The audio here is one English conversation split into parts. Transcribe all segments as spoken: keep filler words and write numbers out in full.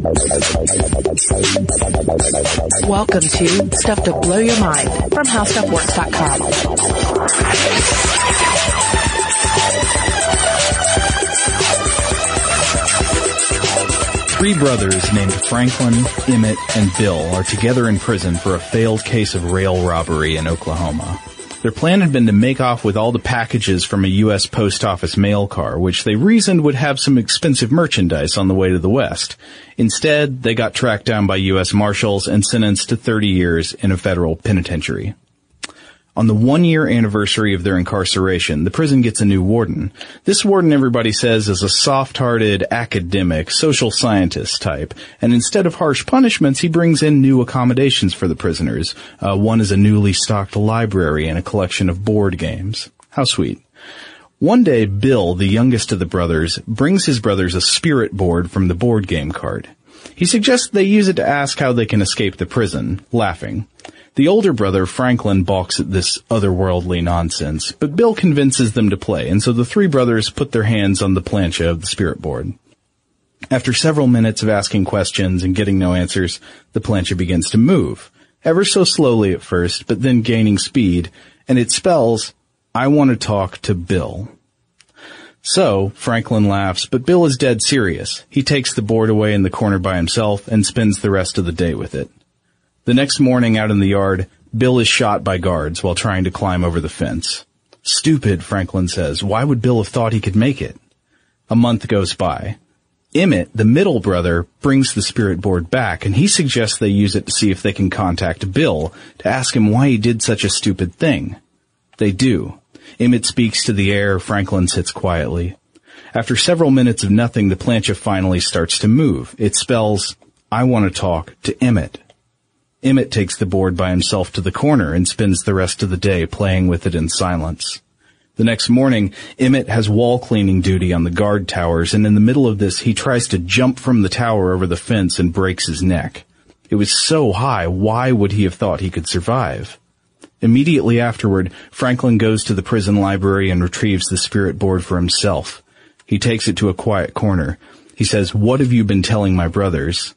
Welcome to Stuff to Blow Your Mind from How Stuff Works dot com. Three brothers named Franklin, Emmett, and Bill are together in prison for a failed case of rail robbery in Oklahoma. Their plan had been to make off with all the packages from a U S post office mail car, which they reasoned would have some expensive merchandise on the way to the West. Instead, they got tracked down by U S Marshals and sentenced to thirty years in a federal penitentiary. On the one-year anniversary of their incarceration, the prison gets a new warden. This warden, everybody says, is a soft-hearted, academic, social scientist type, and instead of harsh punishments, he brings in new accommodations for the prisoners. Uh, one is a newly stocked library and a collection of board games. How sweet. One day, Bill, the youngest of the brothers, brings his brothers a spirit board from the board game cart. He suggests they use it to ask how they can escape the prison, laughing. The older brother, Franklin, balks at this otherworldly nonsense, but Bill convinces them to play, and so the three brothers put their hands on the plancha of the spirit board. After several minutes of asking questions and getting no answers, the plancha begins to move, ever so slowly at first, but then gaining speed, and it spells, "I want to talk to Bill." So, Franklin laughs, but Bill is dead serious. He takes the board away in the corner by himself and spends the rest of the day with it. The next morning out in the yard, Bill is shot by guards while trying to climb over the fence. Stupid, Franklin says. Why would Bill have thought he could make it? A month goes by. Emmett, the middle brother, brings the spirit board back, and he suggests they use it to see if they can contact Bill to ask him why he did such a stupid thing. They do. Emmett speaks to the air. Franklin sits quietly. After several minutes of nothing, the plancha finally starts to move. It spells, "I want to talk to Emmett." Emmett takes the board by himself to the corner and spends the rest of the day playing with it in silence. The next morning, Emmett has wall-cleaning duty on the guard towers, and in the middle of this, he tries to jump from the tower over the fence and breaks his neck. It was so high, why would he have thought he could survive? Immediately afterward, Franklin goes to the prison library and retrieves the spirit board for himself. He takes it to a quiet corner. He says, "What have you been telling my brothers?"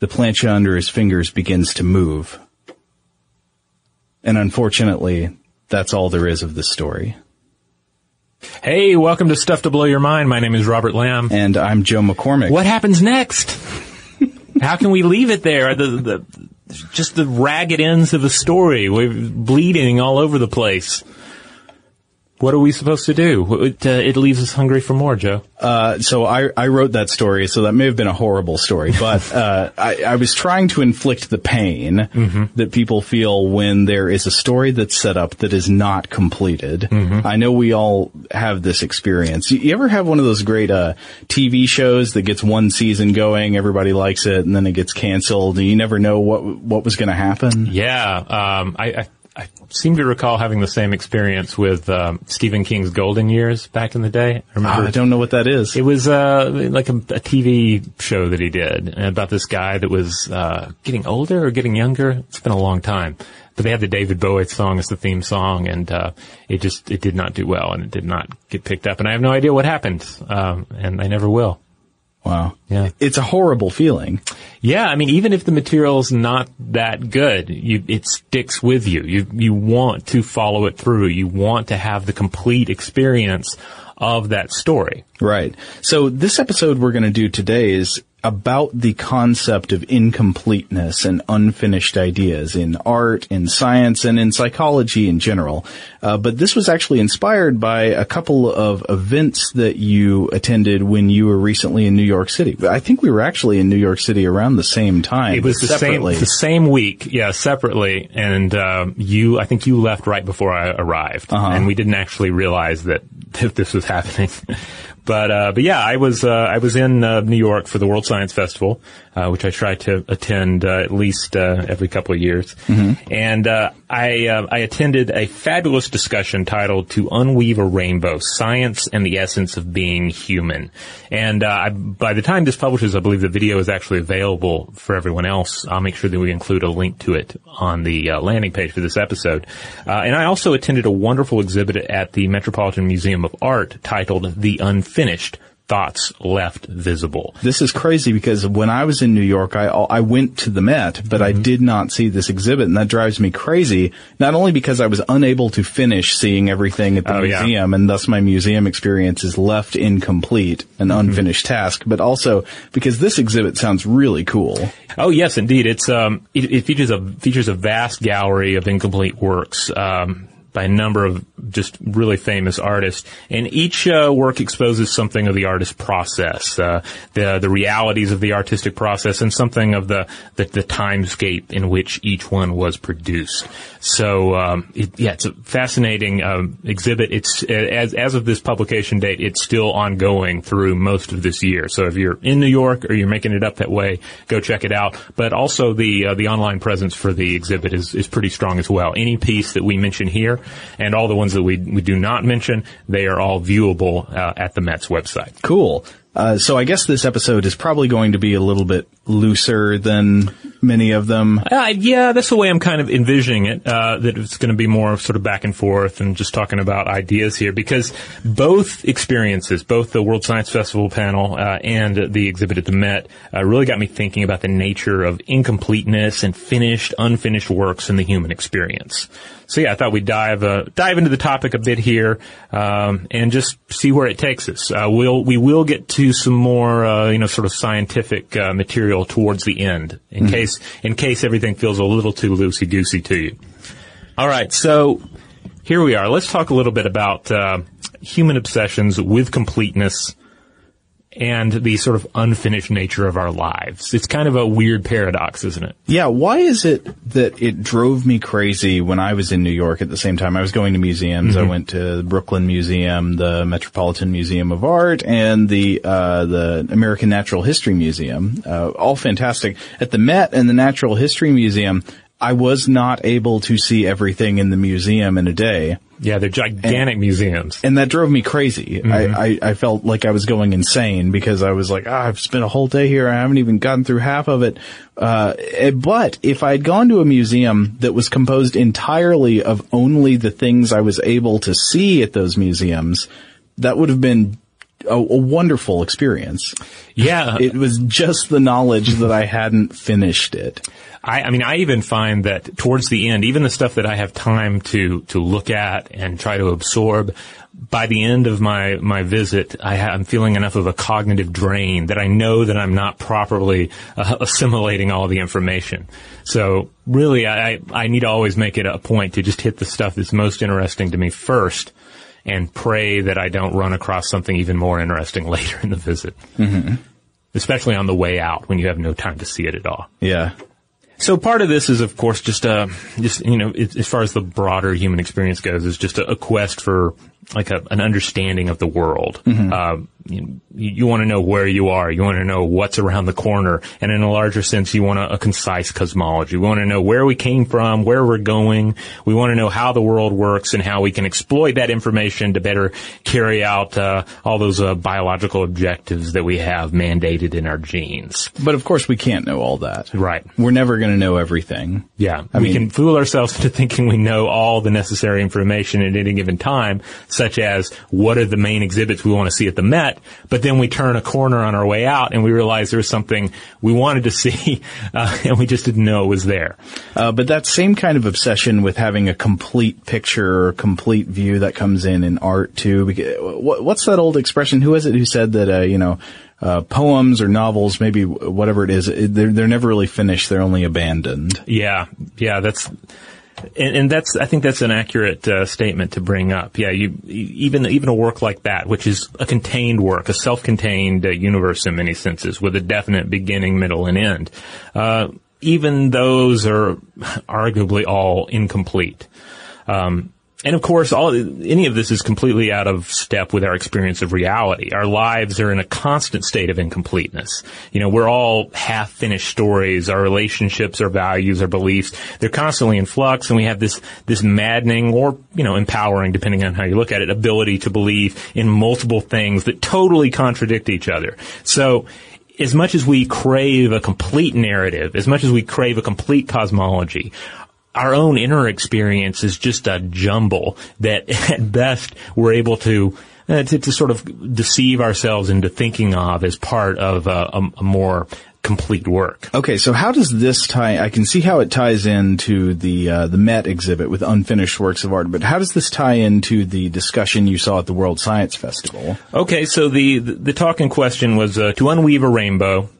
The plancha under his fingers begins to move. And unfortunately, that's all there is of this story. Hey, welcome to Stuff to Blow Your Mind. My name is Robert Lamb. And I'm Joe McCormick. What happens next? How can we leave it there? The, the, just the ragged ends of the story. We're bleeding all over the place. What are we supposed to do? It, uh, it leaves us hungry for more, Joe. Uh, so I, I wrote that story, so that may have been a horrible story, but uh, I, I was trying to inflict the pain mm-hmm. that people feel when there is a story that's set up that is not completed. Mm-hmm. I know we all have this experience. You, you ever have one of those great uh, T V shows that gets one season going, everybody likes it, and then it gets canceled, and you never know what what was going to happen? Yeah, um, I... I I seem to recall having the same experience with um, Stephen King's Golden Years back in the day. I remember. Oh, I don't know what that is. It was uh, like a, a T V show that he did about this guy that was uh, getting older or getting younger. It's been a long time. But they had the David Bowie song as the theme song, and uh, it just it did not do well, and it did not get picked up. And I have no idea what happened, um, and I never will. Wow. Yeah. It's a horrible feeling. Yeah. I mean, even if the material's not that good, you, it sticks with you. You, you want to follow it through. You want to have the complete experience of that story. Right. So this episode we're going to do today is about the concept of incompleteness and unfinished ideas in art, in science, and in psychology in general. Uh, but this was actually inspired by a couple of events that you attended when you were recently in New York City. I think we were actually in New York City around the same time. It was the same, the same week, yeah, separately. And um, you, I think you left right before I arrived, uh-huh. and we didn't actually realize that this was happening. But, uh, but yeah, I was, uh, I was in, uh, New York for the World Science Festival, uh, which I try to attend, uh, at least, uh, every couple of years. Mm-hmm. And, uh, I, uh, I attended a fabulous discussion titled "To Unweave a Rainbow, Science and the Essence of Being Human." And, uh, I, by the time this publishes, I believe the video is actually available for everyone else. I'll make sure that we include a link to it on the uh, landing page for this episode. Uh, and I also attended a wonderful exhibit at the Metropolitan Museum of Art titled "The Unfinished: thoughts left visible. This is crazy because when I was in New York, I I went to the Met, but mm-hmm. I did not see this exhibit, and that drives me crazy, not only because I was unable to finish seeing everything at the oh, museum, yeah. and thus my museum experience is left incomplete, an mm-hmm. unfinished task, but also because this exhibit sounds really cool. Oh, yes, indeed. It's um it, it features a features a vast gallery of incomplete works. Um by a number of just really famous artists. And each uh, work exposes something of the artist's process, uh, the the realities of the artistic process, and something of the, the, the timescape in which each one was produced. So, um, it, yeah, it's a fascinating um, exhibit. It's as as of this publication date, it's still ongoing through most of this year. So if you're in New York or you're making it up that way, go check it out. But also the uh, the online presence for the exhibit is, is pretty strong as well. Any piece that we mention here, and all the ones that we, we do not mention, they are all viewable uh, at the Met's website. Cool. Uh, so I guess this episode is probably going to be a little bit looser than many of them. Uh, yeah, that's the way I'm kind of envisioning it, uh, that it's going to be more sort of back and forth and just talking about ideas here, because both experiences, both the World Science Festival panel uh, and the exhibit at the Met, uh, really got me thinking about the nature of incompleteness and finished, unfinished works in the human experience. So yeah, I thought we'd dive uh, dive into the topic a bit here um, and just see where it takes us. Uh, we'll we will get to some more uh, you know sort of scientific uh, material towards the end, in mm-hmm. case in case everything feels a little too loosey-goosey to you. All right, so here we are. Let's talk a little bit about uh, human obsessions with completeness and the sort of unfinished nature of our lives. It's kind of a weird paradox, isn't it? Yeah, why is it that it drove me crazy when I was in New York at the same time? I was going to museums. Mm-hmm. I went to the Brooklyn Museum, the Metropolitan Museum of Art, and the uh the American Natural History Museum. Uh, all fantastic. At the Met and the Natural History Museum, I was not able to see everything in the museum in a day. Yeah, they're gigantic and, museums. And that drove me crazy. Mm-hmm. I, I, I felt like I was going insane because I was like, ah, I've spent a whole day here. I haven't even gotten through half of it. Uh, but if I had gone to a museum that was composed entirely of only the things I was able to see at those museums, that would have been A, a wonderful experience. Yeah. It was just the knowledge that I hadn't finished it. I, I mean, I even find that towards the end, even the stuff that I have time to, to look at and try to absorb, by the end of my, my visit, I ha- I'm feeling enough of a cognitive drain that I know that I'm not properly uh, assimilating all the information. So really, I, I need to always make it a point to just hit the stuff that's most interesting to me first, and pray that I don't run across something even more interesting later in the visit. Mm-hmm. Especially on the way out when you have no time to see it at all. Yeah. So part of this is, of course, just, uh, just, you know, it, as far as the broader human experience goes, is just a, a quest for like a, an understanding of the world. Mm-hmm. Uh, you, you want to know where you are. You want to know what's around the corner. And in a larger sense, you want a, a concise cosmology. We want to know where we came from, where we're going. We want to know how the world works and how we can exploit that information to better carry out uh, all those uh, biological objectives that we have mandated in our genes. But, of course, we can't know all that. Right. We're never going to know everything. Yeah. I we mean, can fool ourselves into thinking we know all the necessary information at any given time, such as what are the main exhibits we want to see at the Met, but then we turn a corner on our way out and we realize there's something we wanted to see uh, and we just didn't know it was there. Uh, but that same kind of obsession with having a complete picture or a complete view that comes in in art too. What's that old expression? Who is it who said that, uh, you know, Uh, poems or novels, maybe whatever it is, they're, they're never really finished. They're only abandoned. Yeah. Yeah. That's, and, and that's, I think that's an accurate uh, statement to bring up. Yeah. You, even, even a work like that, which is a contained work, a self-contained uh, universe in many senses with a definite beginning, middle, and end. Uh, even those are arguably all incomplete. Um, And of course, all any of this is completely out of step with our experience of reality. Our lives are in a constant state of incompleteness. You know, we're all half-finished stories. Our relationships, our values, our beliefs—they're constantly in flux, and we have this this maddening, or you know, empowering, depending on how you look at it, ability to believe in multiple things that totally contradict each other. So, as much as we crave a complete narrative, as much as we crave a complete cosmology, our own inner experience is just a jumble that at best we're able to uh, to, to sort of deceive ourselves into thinking of as part of uh, a, a more complete work. Okay, so how does this tie? I can see how it ties into the uh, the Met exhibit with unfinished works of art, but how does this tie into the discussion you saw at the World Science Festival? Okay, so the the talk in question was uh, to unweave a rainbow.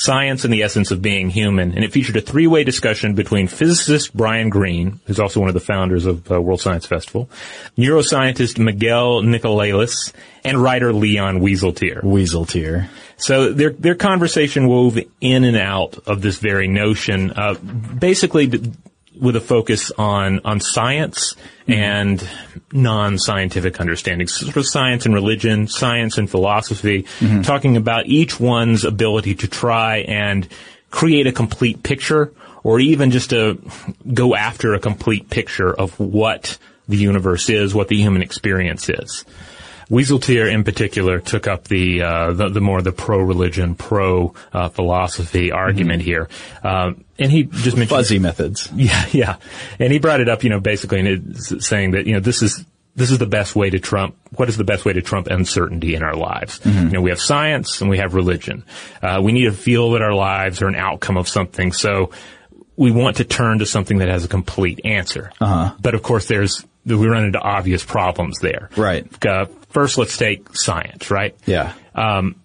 Science and the Essence of Being Human, and it featured a three-way discussion between physicist Brian Greene, who's also one of the founders of uh, World Science Festival, neuroscientist Miguel Nicolelis, and writer Leon Wieseltier. Wieseltier. So their their conversation wove in and out of this very notion, uh, basically d- with a focus on on science mm-hmm. and non-scientific understandings, sort of science and religion, science and philosophy, mm-hmm. talking about each one's ability to try and create a complete picture, or even just to go after a complete picture of what the universe is, what the human experience is. Wieseltier, in particular, took up the uh, the, the more the pro-religion, pro-philosophy uh, argument mm-hmm. here, um, and he just mentioned fuzzy methods. Yeah, yeah, and he brought it up, you know, basically, and it's saying that you know this is this is the best way to trump. What is the best way to trump uncertainty in our lives? Mm-hmm. You know, we have science and we have religion. Uh, we need to feel that our lives are an outcome of something, so we want to turn to something that has a complete answer. Uh-huh. But of course, there's we run into obvious problems there. Right. Uh, First, let's take science, right? Yeah. Um,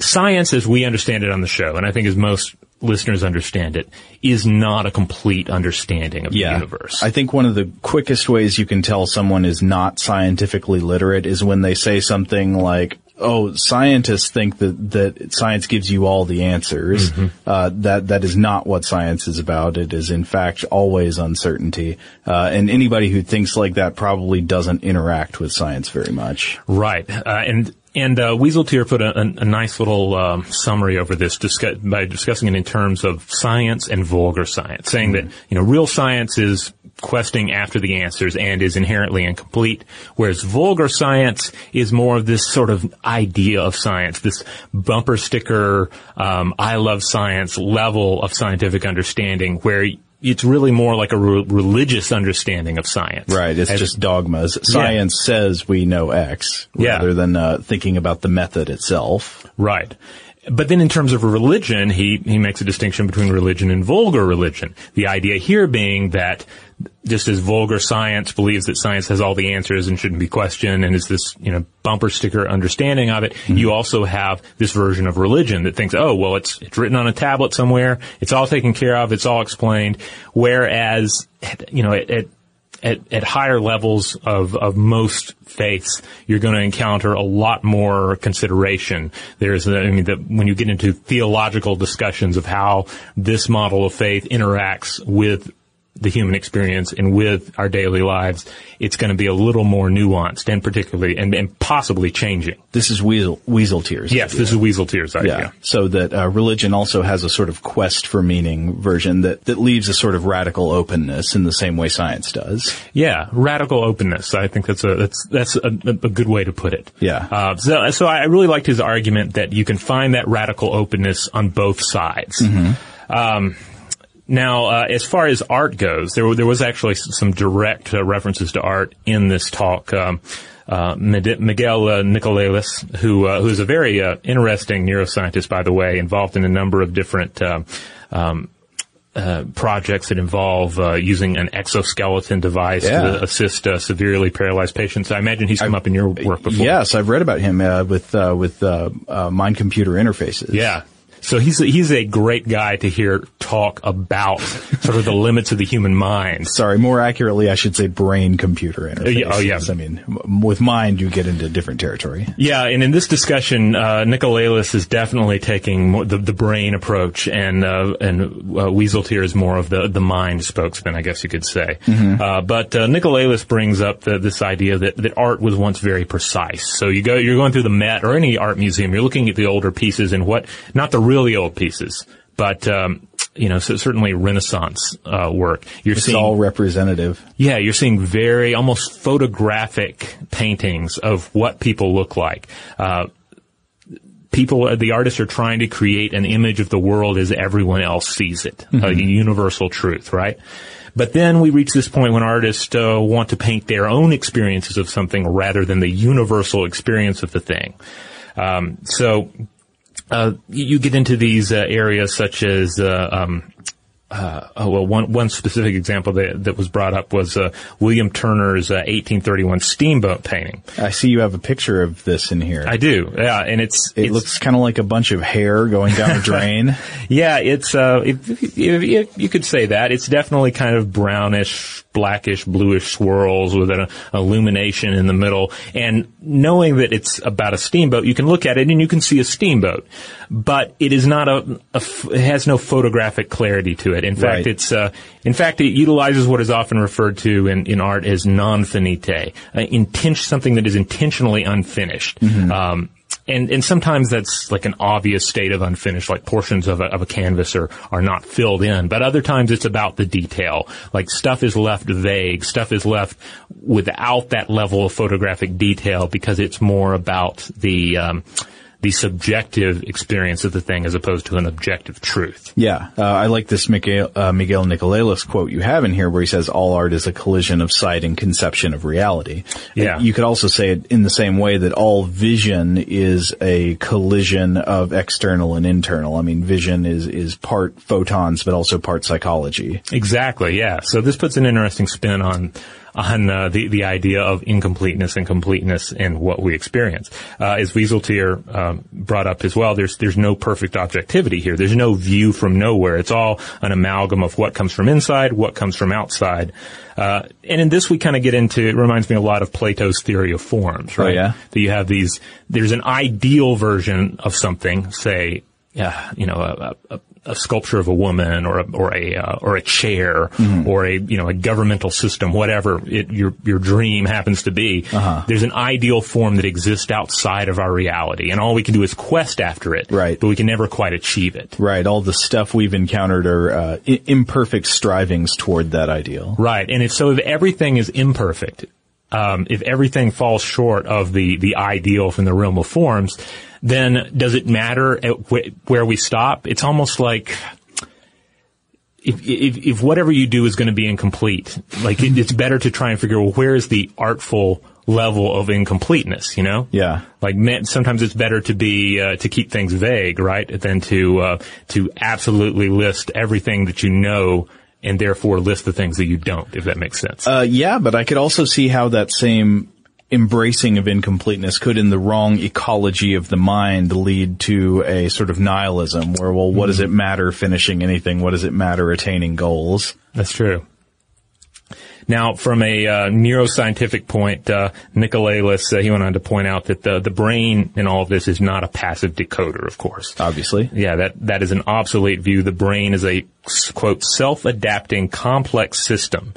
science, as we understand it on the show, and I think as most listeners understand it, is not a complete understanding of yeah. the universe. I think one of the quickest ways you can tell someone is not scientifically literate is when they say something like, oh, scientists think that, that science gives you all the answers. Mm-hmm. Uh, that, that is not what science is about. It is, in fact, always uncertainty. Uh, and anybody who thinks like that probably doesn't interact with science very much. Right. Uh, and, and, uh, Wieseltier put a, a, a nice little, um, summary over this discuss- by discussing it in terms of science and vulgar science, saying mm-hmm. that, you know, real science is questing after the answers and is inherently incomplete, whereas vulgar science is more of this sort of idea of science, this bumper sticker, um, I love science level of scientific understanding, where it's really more like a re- religious understanding of science. Right, it's As, just dogmas. Science yeah. says we know X, rather yeah. than uh, thinking about the method itself. Right. But then in terms of religion, he, he makes a distinction between religion and vulgar religion. The idea here being that just as vulgar science believes that science has all the answers and shouldn't be questioned and is this, you know, bumper sticker understanding of it, mm-hmm. you also have this version of religion that thinks, oh, well, it's, it's written on a tablet somewhere. It's all taken care of. It's all explained. Whereas, you know, it, it At, at higher levels of, of most faiths, you're going to encounter a lot more consideration. There's, a, I mean, the, when you get into theological discussions of how this model of faith interacts with the human experience and with our daily lives, it's going to be a little more nuanced and particularly and, and possibly changing. This is Weasel, Wieseltier's Yes, idea. This is Wieseltier's idea. Yeah. So that uh, religion also has a sort of quest for meaning version that, that leaves a sort of radical openness in the same way science does. Yeah, radical openness. I think that's a that's that's a, a good way to put it. Yeah. Uh, so so I really liked his argument that you can find that radical openness on both sides. Mm-hmm. Um, Now, uh, as far as art goes, there, there was actually some direct uh, references to art in this talk. Um, uh, Miguel uh, Nicolelis, who uh, who is a very uh, interesting neuroscientist, by the way, involved in a number of different uh, um, uh, projects that involve uh, using an exoskeleton device yeah. to assist uh, severely paralyzed patients. I imagine he's come I've, up in your work before. Yes, I've read about him uh, with uh, with uh, uh, mind-computer interfaces. Yeah. So he's a, he's a great guy to hear talk about sort of the limits of the human mind. Sorry, more accurately, I should say brain-computer interface. Oh, yeah. I mean, with mind, you get into different territory. Yeah, and in this discussion, uh, Nicolelis is definitely taking more the, the brain approach, and uh, and uh, Wieseltier is more of the, the mind spokesman, I guess you could say. Mm-hmm. Uh, but uh, Nicolelis brings up the, this idea that, that art was once very precise. So you go, you're going through the Met or any art museum, you're looking at the older pieces and what, not the real really old pieces, but um, you know, so certainly Renaissance uh, work. You're it's seeing, all representative. Yeah, you're seeing very almost photographic paintings of what people look like. Uh, people, the artists are trying to create an image of the world as everyone else sees it, mm-hmm. a universal truth, right? But then we reach this point when artists uh, want to paint their own experiences of something rather than the universal experience of the thing. Um, so uh, you get into these uh, areas such as uh, – um, Uh, oh, well, one, one specific example that, that was brought up was, uh, William Turner's, uh, eighteen thirty-one steamboat painting. I see you have a picture of this in here. I do. Yeah. And it's, it it's, looks kind of like a bunch of hair going down a drain. Yeah. It's, uh, it, it, it, you could say that. It's definitely kind of brownish, blackish, bluish swirls with an illumination in the middle. And knowing that it's about a steamboat, you can look at it and you can see a steamboat, but it is not a, a it has no photographic clarity to it. In fact, right. it's uh, in fact it utilizes what is often referred to in, in art as non-finite, uh, inten- something that is intentionally unfinished. Mm-hmm. Um, And, and sometimes that's like an obvious state of unfinished, like portions of a, of a canvas are, are not filled in. But other times it's about the detail. Like stuff is left vague. Stuff is left without that level of photographic detail because it's more about the, um, the subjective experience of the thing as opposed to an objective truth. Yeah. Uh, I like this Miguel, uh, Miguel Nicolelis quote you have in here where he says, all art is a collision of sight and conception of reality. Yeah. And you could also say it in the same way that all vision is a collision of external and internal. I mean, vision is, is part photons, but also part psychology. Exactly. Yeah. So this puts an interesting spin on on uh, the the idea of incompleteness and completeness in what we experience. Uh, as Wieseltier um, brought up as well, there's there's no perfect objectivity here. There's no view from nowhere. It's all an amalgam of what comes from inside, what comes from outside. Uh, and in this we kind of get into, it reminds me a lot of Plato's theory of forms, right? Oh, yeah. That you have these, there's an ideal version of something, say, uh, you know, a, a, a a sculpture of a woman or a, or a, uh, or a chair mm-hmm. or a, you know, a governmental system, whatever it, your, your dream happens to be. Uh-huh. There's an ideal form that exists outside of our reality and all we can do is quest after it. Right. But we can never quite achieve it. Right. All the stuff we've encountered are, uh, I- imperfect strivings toward that ideal. Right. And if so, if everything is imperfect, um, if everything falls short of the, the ideal from the realm of forms, then does it matter at wh- where we stop? It's almost like if, if, if whatever you do is going to be incomplete, like it, it's better to try and figure, well, where is the artful level of incompleteness, you know? Yeah. Like sometimes it's better to be, uh, to keep things vague, right? Than to, uh, to absolutely list everything that you know and therefore list the things that you don't, if that makes sense. Uh, yeah, but I could also see how that same embracing of incompleteness could, in the wrong ecology of the mind, lead to a sort of nihilism where, well, what does it matter finishing anything? What does it matter attaining goals? That's true. Now, from a uh, neuroscientific point, uh, Nicolelis, uh, he went on to point out that the, the brain in all of this is not a passive decoder, of course. Obviously. Yeah, that, that is an obsolete view. The brain is a, quote, self-adapting complex system.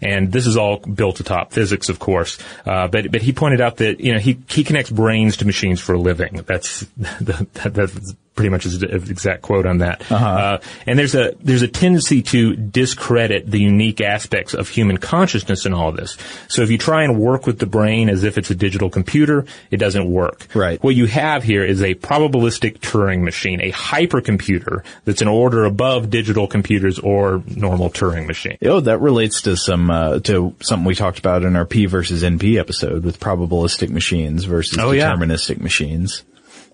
And this is all built atop physics, of course. Uh, but, but he pointed out that, you know, he, he connects brains to machines for a living. That's, that, that's pretty much his exact quote on that. Uh-huh. Uh, and there's a, there's a tendency to discredit the unique aspects of human consciousness in all of this. So if you try and work with the brain as if it's a digital computer, it doesn't work. Right. What you have here is a probabilistic Turing machine, a hypercomputer that's an order above digital computers or normal Turing machine. Oh, that relates to some Uh, to something we talked about in our P versus N P episode with probabilistic machines versus oh, deterministic yeah. machines.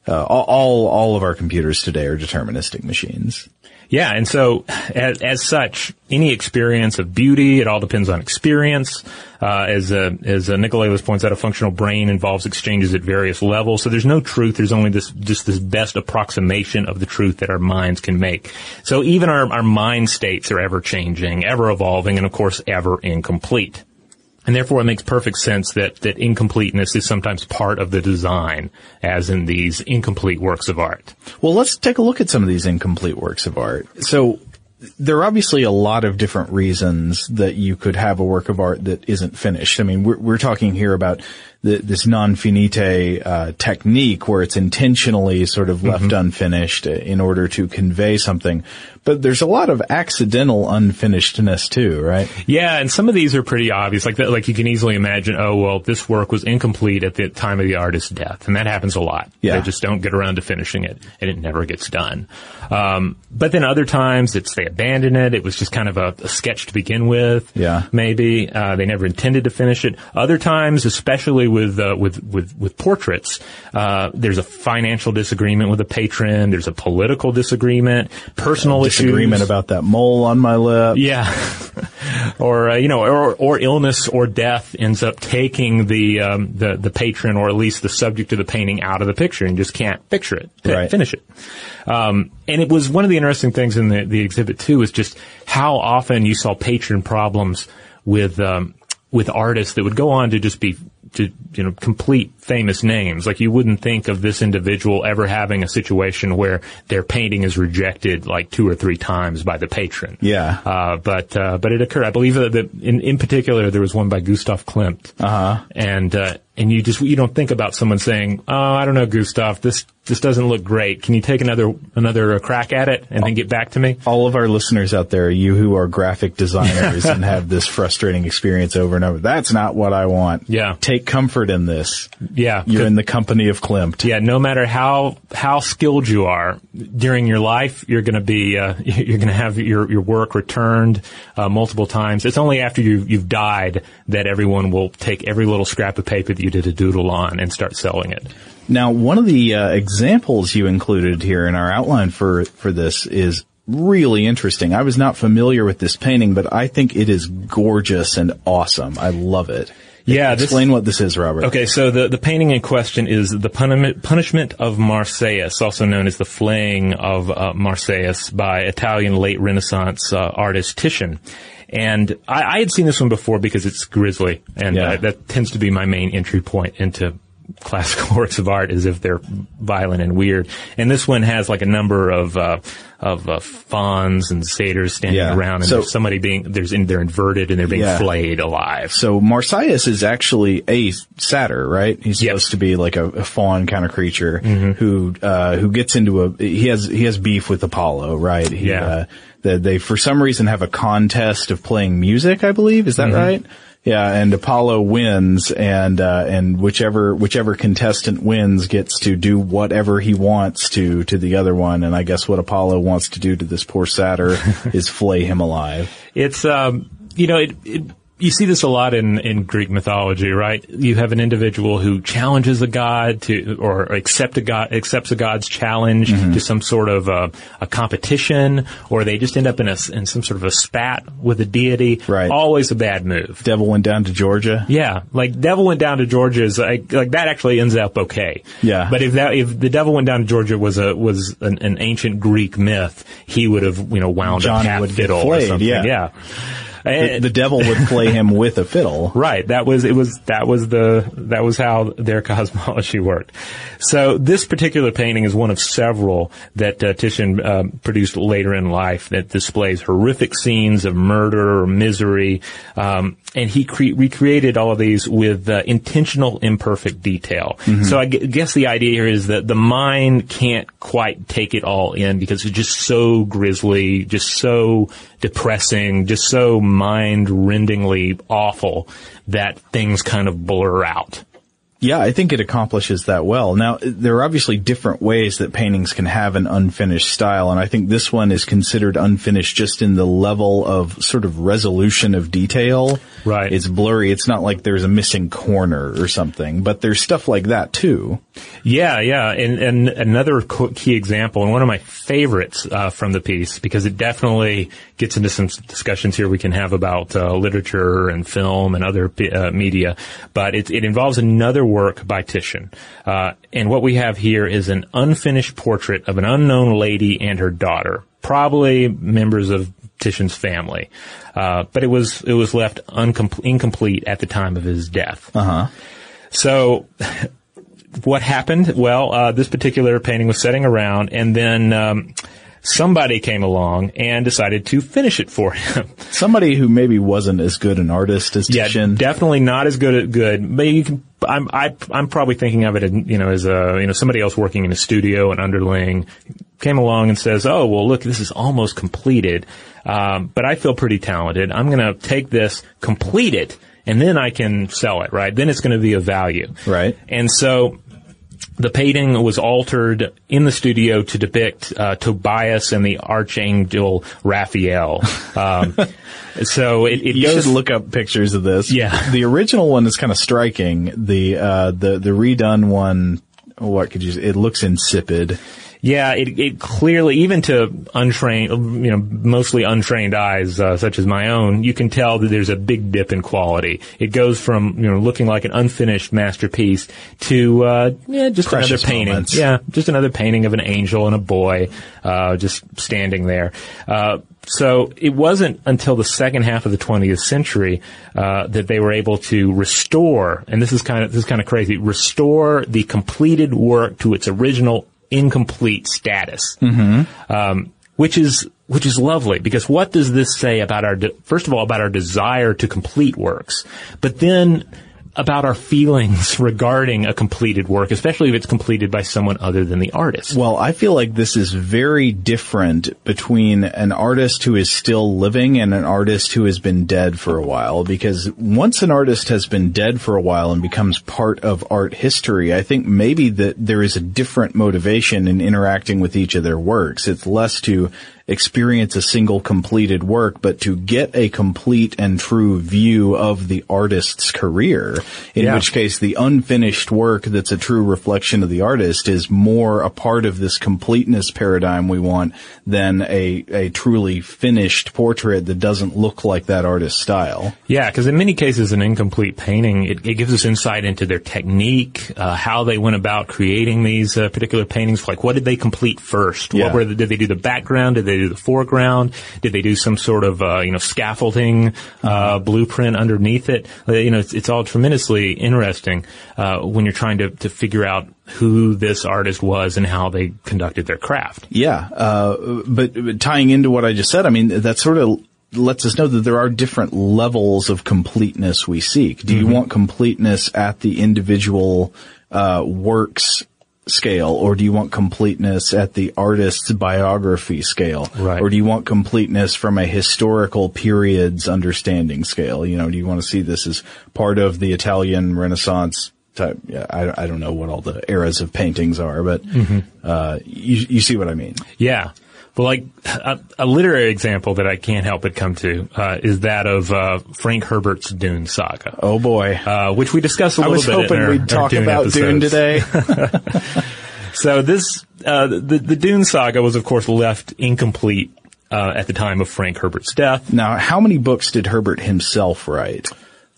Uh, all all of our computers today are deterministic machines. Yeah, and so as, as such, any experience of beauty, it all depends on experience. Uh, as uh, as uh, Nicolelis points out, a functional brain involves exchanges at various levels. So there's no truth. There's only this just this best approximation of the truth that our minds can make. So even our, our mind states are ever changing, ever evolving, and of course ever incomplete. And therefore it makes perfect sense that, that incompleteness is sometimes part of the design, as in these incomplete works of art. Well, let's take a look at some of these incomplete works of art. So there are obviously a lot of different reasons that you could have a work of art that isn't finished. I mean, we're, we're talking here about the, this non-finite uh, technique where it's intentionally sort of left mm-hmm. unfinished in order to convey something. But there's a lot of accidental unfinishedness too, right? Yeah, and some of these are pretty obvious. Like that, like you can easily imagine, oh, well, this work was incomplete at the time of the artist's death. And that happens a lot. Yeah. They just don't get around to finishing it, and it never gets done. Um, but then other times, it's they abandon it. It was just kind of a, a sketch to begin with, yeah. maybe. Uh, they never intended to finish it. Other times, especially with uh, with, with, with portraits, uh, there's a financial disagreement with a patron. There's a political disagreement, personal uh, disagreement issues. About that mole on my lip. Yeah. or, uh, you know, or, or illness or death ends up taking the, um, the, the patron or at least the subject of the painting out of the picture and just can't picture it, right. finish it. Um, and it was one of the interesting things in the, the exhibit too is just how often you saw patron problems with, um, with artists that would go on to just be to, you know, complete famous names. Like, you wouldn't think of this individual ever having a situation where their painting is rejected like two or three times by the patron. Yeah. Uh, but, uh, but it occurred. I believe that the, in, in particular, there was one by Gustav Klimt. Uh-huh. And, uh, and you just, you don't think about someone saying, oh, I don't know, Gustav, this, this doesn't look great. Can you take another, another crack at it and then get back to me? All of our listeners out there, you who are graphic designers and have this frustrating experience over and over, that's not what I want. Yeah. Take comfort in this. Yeah. You're in the company of Klimt. Yeah. No matter how, how skilled you are during your life, you're going to be, uh, you're going to have your, your work returned, uh, multiple times. It's only after you, you've died that everyone will take every little scrap of paper that you did a doodle on and start selling it. Now, one of the uh, examples you included here in our outline for for this is really interesting. I was not familiar with this painting, but I think it is gorgeous and awesome. I love it. Yeah. Explain this, what this is, Robert. Okay, so the, the painting in question is The Pun- Punishment of Marsyas, also known as The Flaying of uh, Marsyas by Italian late Renaissance uh, artist Titian. And I, I had seen this one before because it's grisly, and yeah. uh, that tends to be my main entry point into classical works of art, as if they're violent and weird. And this one has like a number of uh, of uh, fauns and satyrs standing yeah. around, and so, there's somebody being there's in, they're inverted and they're being yeah. flayed alive. So Marsyas is actually a satyr, right? He's yep. supposed to be like a, a faun kind of creature mm-hmm. who uh, who gets into a he has he has beef with Apollo, right? He, yeah. Uh, They, they, for some reason, have a contest of playing music, I believe. Is that mm-hmm. right? Yeah, and Apollo wins, and uh, and whichever whichever contestant wins gets to do whatever he wants to to the other one. And I guess what Apollo wants to do to this poor satyr is flay him alive. It's, um, you know, it... it You see this a lot in, in Greek mythology, right? You have an individual who challenges a god to, or accept a god, accepts a god's challenge mm-hmm. to some sort of a, a competition, or they just end up in a, in some sort of a spat with a deity. Right. Always a bad move. Devil went down to Georgia? Yeah. Like, devil went down to Georgia is like, like that actually ends up okay. Yeah. But if that, if the devil went down to Georgia was a, was an, an ancient Greek myth, he would have, you know, wound Johnny up half would fiddle get played, or something. Yeah. yeah. The, the devil would play him with a fiddle. Right. That was, it was, that was the, that was how their cosmology worked. So this particular painting is one of several that uh, Titian uh, produced later in life that displays horrific scenes of murder or misery. Um, and he cre- recreated all of these with uh, intentional imperfect detail. Mm-hmm. So I g- guess the idea here is that the mind can't quite take it all in because it's just so grisly, just so depressing, just so mind-rendingly awful that things kind of blur out. Yeah, I think it accomplishes that well. Now, there are obviously different ways that paintings can have an unfinished style, and I think this one is considered unfinished just in the level of sort of resolution of detail. Right. It's blurry. It's not like there's a missing corner or something, but there's stuff like that, too. Yeah, yeah. And, and another key example, and one of my favorites uh, from the piece, because it definitely gets into some discussions here we can have about uh, literature and film and other uh, media, but it, it involves another work by Titian. Uh, and what we have here is an unfinished portrait of an unknown lady and her daughter, probably members of Titian's family. Uh, but it was, it was left uncom- incomplete at the time of his death. Uh-huh. So, what happened? Well, uh, this particular painting was sitting around and then, um, somebody came along and decided to finish it for him. Somebody who maybe wasn't as good an artist as Titian. Yeah, definitely not as good at good. But you can, I'm, I, I'm probably thinking of it, in, you know, as a, you know, somebody else working in a studio, an underling, came along and says, "Oh, well, look, this is almost completed. Um, but I feel pretty talented. I'm going to take this, complete it, and then I can sell it. Right? Then it's going to be of value. Right? And so." The painting was altered in the studio to depict uh, Tobias and the Archangel Raphael. Um, so it, it you goes. Should look up pictures of this. Yeah, the original one is kind of striking. The uh, the the redone one, what could you say? It looks insipid. Yeah, it, it clearly, even to untrained, you know, mostly untrained eyes, uh, such as my own, you can tell that there's a big dip in quality. It goes from, you know, looking like an unfinished masterpiece to, uh, yeah, just another painting. Moments. Yeah, just another painting of an angel and a boy, uh, just standing there. Uh, So it wasn't until the second half of the twentieth century uh that they were able to restore, and this is kind of this is kind of crazy, restore the completed work to its original incomplete status, mm-hmm. um, which is which is lovely, because what does this say about our de- first of all about our desire to complete works, but then about our feelings regarding a completed work, especially if it's completed by someone other than the artist. Well, I feel like this is very different between an artist who is still living and an artist who has been dead for a while, because once an artist has been dead for a while and becomes part of art history, I think maybe that there is a different motivation in interacting with each of their works. It's less to experience a single completed work, but to get a complete and true view of the artist's career, in yeah. which case the unfinished work that's a true reflection of the artist is more a part of this completeness paradigm we want than a, a truly finished portrait that doesn't look like that artist's style. Yeah, because in many cases an incomplete painting, it, it gives us insight into their technique, uh, how they went about creating these uh, particular paintings, like what did they complete first? Yeah. What were the, did they do the background? Did they do the foreground? Did they do some sort of, uh, you know, scaffolding, uh, mm-hmm. blueprint underneath it? You know, it's, it's all tremendously interesting, uh, when you're trying to, to figure out who this artist was and how they conducted their craft. Yeah. Uh, but, but tying into what I just said, I mean, that sort of lets us know that there are different levels of completeness we seek. Do mm-hmm. you want completeness at the individual, uh, works scale, or do you want completeness at the artist's biography scale? Right. Or do you want completeness from a historical period's understanding scale? You know, do you want to see this as part of the Italian Renaissance type? Yeah, I, I don't know what all the eras of paintings are, but mm-hmm. uh, you, you see what I mean. Yeah. Well, like a, a literary example that I can't help but come to uh, is that of uh, Frank Herbert's Dune saga. Oh boy, uh, which we discussed a little bit. I was bit hoping in our, we'd talk Dune about episodes. Dune today. So this uh, the the Dune saga was, of course, left incomplete uh, at the time of Frank Herbert's death. Now, how many books did Herbert himself write?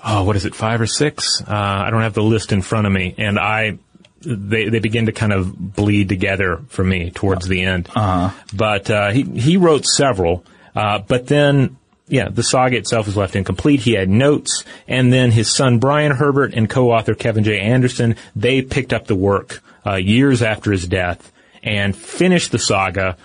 Oh, what is it, five or six? Uh, I don't have the list in front of me, and I. They they begin to kind of bleed together for me towards the end. Uh-huh. But uh, he he wrote several, uh, but then yeah, the saga itself was left incomplete. He had notes, and then his son Brian Herbert and co-author Kevin J. Anderson, they picked up the work uh, years after his death and finished the saga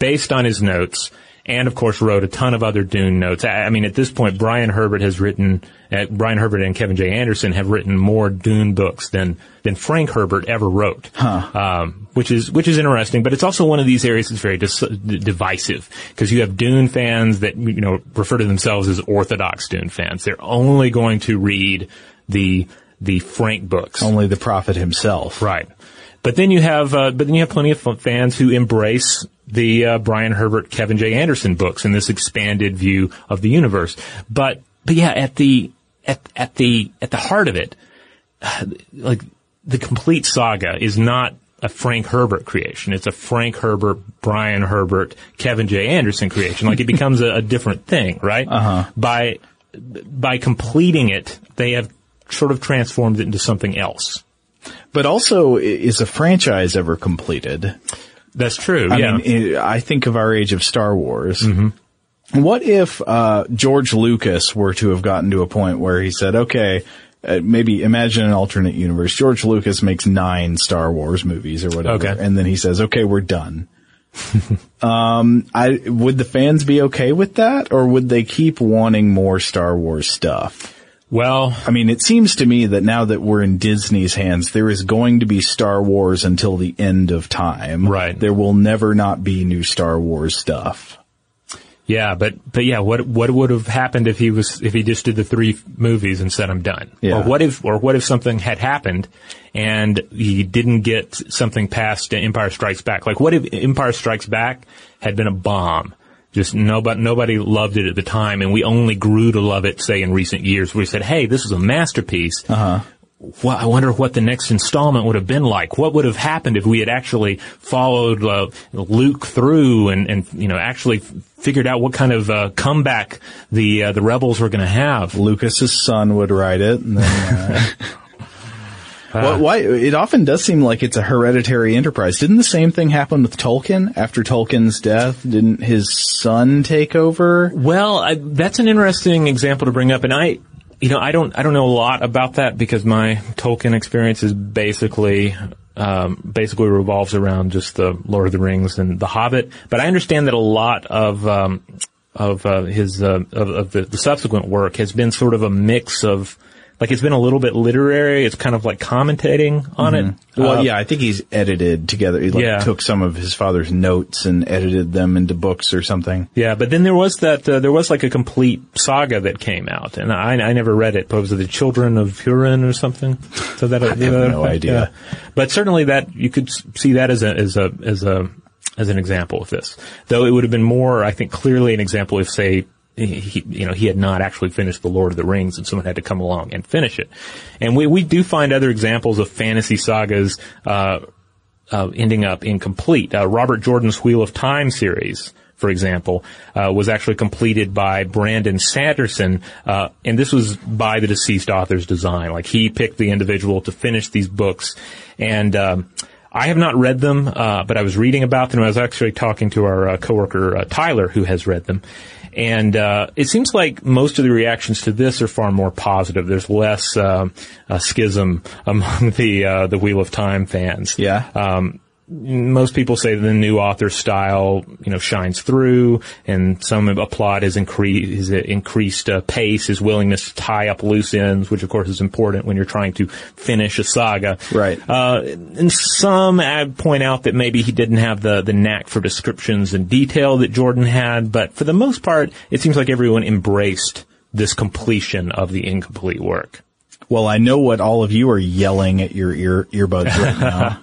based on his notes. And, of course, wrote a ton of other Dune notes. I, I mean, at this point, Brian Herbert has written, uh, Brian Herbert and Kevin J. Anderson have written more Dune books than, than Frank Herbert ever wrote. Huh. Um, which is, which is interesting, but it's also one of these areas that's very dis- divisive. Because you have Dune fans that, you know, refer to themselves as orthodox Dune fans. They're only going to read the, the Frank books. Only the prophet himself. Right. But then you have, uh, but then you have plenty of fans who embrace the uh, Brian Herbert, Kevin J. Anderson books and this expanded view of the universe. But, but yeah, at the, at, at the, at the heart of it, like, the complete saga is not a Frank Herbert creation. It's a Frank Herbert, Brian Herbert, Kevin J. Anderson creation. Like, it becomes a, a different thing, right? Uh-huh. By, by completing it, they have sort of transformed it into something else. But also, is a franchise ever completed? That's true, I yeah. mean, I think of our age of Star Wars. Mm-hmm. What if uh George Lucas were to have gotten to a point where he said, okay, uh, maybe imagine an alternate universe. George Lucas makes nine Star Wars movies or whatever, okay. And then he says, okay, we're done. um, I would the fans be okay with that, or would they keep wanting more Star Wars stuff? Well, I mean, it seems to me that now that we're in Disney's hands, there is going to be Star Wars until the end of time. Right. There will never not be new Star Wars stuff. Yeah, but, but yeah, what, what would have happened if he was, if he just did the three movies and said, I'm done? Yeah. Or what if, or what if something had happened and he didn't get something past Empire Strikes Back? Like, what if Empire Strikes Back had been a bomb? Just nobody, nobody loved it at the time, and we only grew to love it, say, in recent years, where we said, hey, this is a masterpiece. Uh-huh. Well, I wonder what the next installment would have been like. What would have happened if we had actually followed uh, Luke through and, and, you know, actually f- figured out what kind of uh, comeback the uh, the rebels were going to have? Lucas's son would write it. And then, uh... Uh, well, why, it often does seem like it's a hereditary enterprise. Didn't the same thing happen with Tolkien? After Tolkien's death, didn't his son take over? Well, I, that's an interesting example to bring up, and I, you know, I don't, I don't know a lot about that because my Tolkien experience is basically, um, basically revolves around just the Lord of the Rings and the Hobbit. But I understand that a lot of, um, of uh, his, uh, of, of the, the subsequent work has been sort of a mix of. Like, it's been a little bit literary. It's kind of like commentating on mm-hmm. it. Well, um, yeah, I think he's edited together. He like, yeah. took some of his father's notes and edited them into books or something. Yeah, but then there was that, uh, there was like a complete saga that came out, and I, I never read it, but it was The Children of Hurin or something. So that, I have no idea. Yeah. But certainly that, you could see that as a, as a, as a, as an example of this. Though it would have been more, I think, clearly an example if, say, He, you know, he had not actually finished The Lord of the Rings, and someone had to come along and finish it. And we, we do find other examples of fantasy sagas, uh, uh, ending up incomplete. Uh, Robert Jordan's Wheel of Time series, for example, uh, was actually completed by Brandon Sanderson, uh, and this was by the deceased author's design. Like, he picked the individual to finish these books, and, um, I have not read them, uh, but I was reading about them. I was actually talking to our uh, coworker, uh, Tyler, who has read them. And, uh, it seems like most of the reactions to this are far more positive. There's less, uh, uh schism among the, uh, the Wheel of Time fans. Yeah. Um, most people say the new author's style, you know, shines through, and some applaud his, incre- his increased uh, pace, his willingness to tie up loose ends, which of course is important when you're trying to finish a saga. Right. Uh, and some point out that maybe he didn't have the, the knack for descriptions and detail that Jordan had, but for the most part, it seems like everyone embraced this completion of the incomplete work. Well, I know what all of you are yelling at your ear earbuds right now.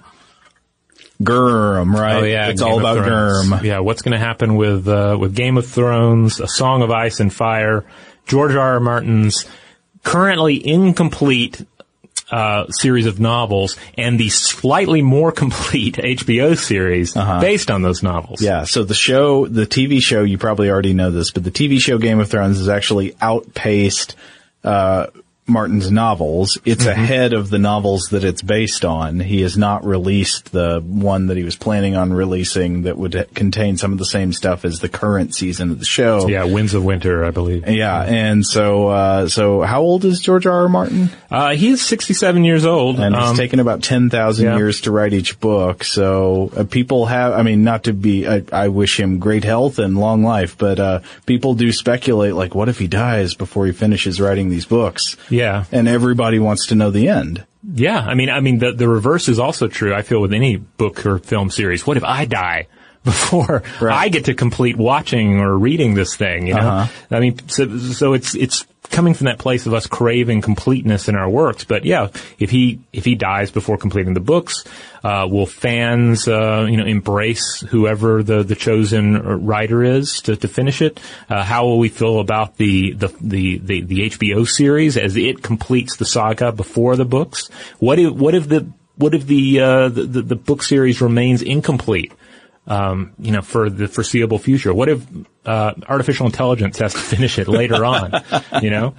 G R M, right? Oh, yeah. It's Game all about G R M. Yeah, what's going to happen with uh, with Game of Thrones, A Song of Ice and Fire, George R. R. Martin's currently incomplete uh series of novels, and the slightly more complete H B O series uh-huh. based on those novels. Yeah, so the show, the T V show, you probably already know this, but the T V show Game of Thrones has actually outpaced uh Martin's novels. It's mm-hmm. ahead of the novels that it's based on. He has not released the one that he was planning on releasing that would contain some of the same stuff as the current season of the show. Yeah, Winds of Winter, I believe. Yeah, and so uh, so how old is George R. R. Martin? Uh, he is sixty-seven years old. And um, it's taken about ten thousand yeah. years to write each book, so uh, people have, I mean, not to be, I, I wish him great health and long life, but uh, people do speculate, like, what if he dies before he finishes writing these books? Yeah. Yeah. And everybody wants to know the end. Yeah. I mean, I mean, the, the reverse is also true, I feel, with any book or film series. What if I die before right. I get to complete watching or reading this thing, you know? Uh-huh. I mean, so, so it's, it's coming from that place of us craving completeness in our works. But yeah, if he, if he dies before completing the books, uh, will fans, uh, you know, embrace whoever the, the chosen writer is to, to finish it? Uh, how will we feel about the, the, the, the, the H B O series as it completes the saga before the books? What if, what if the, what if the, uh, the, the, the book series remains incomplete? Um, you know, for the foreseeable future. What if uh artificial intelligence has to finish it later on? You know?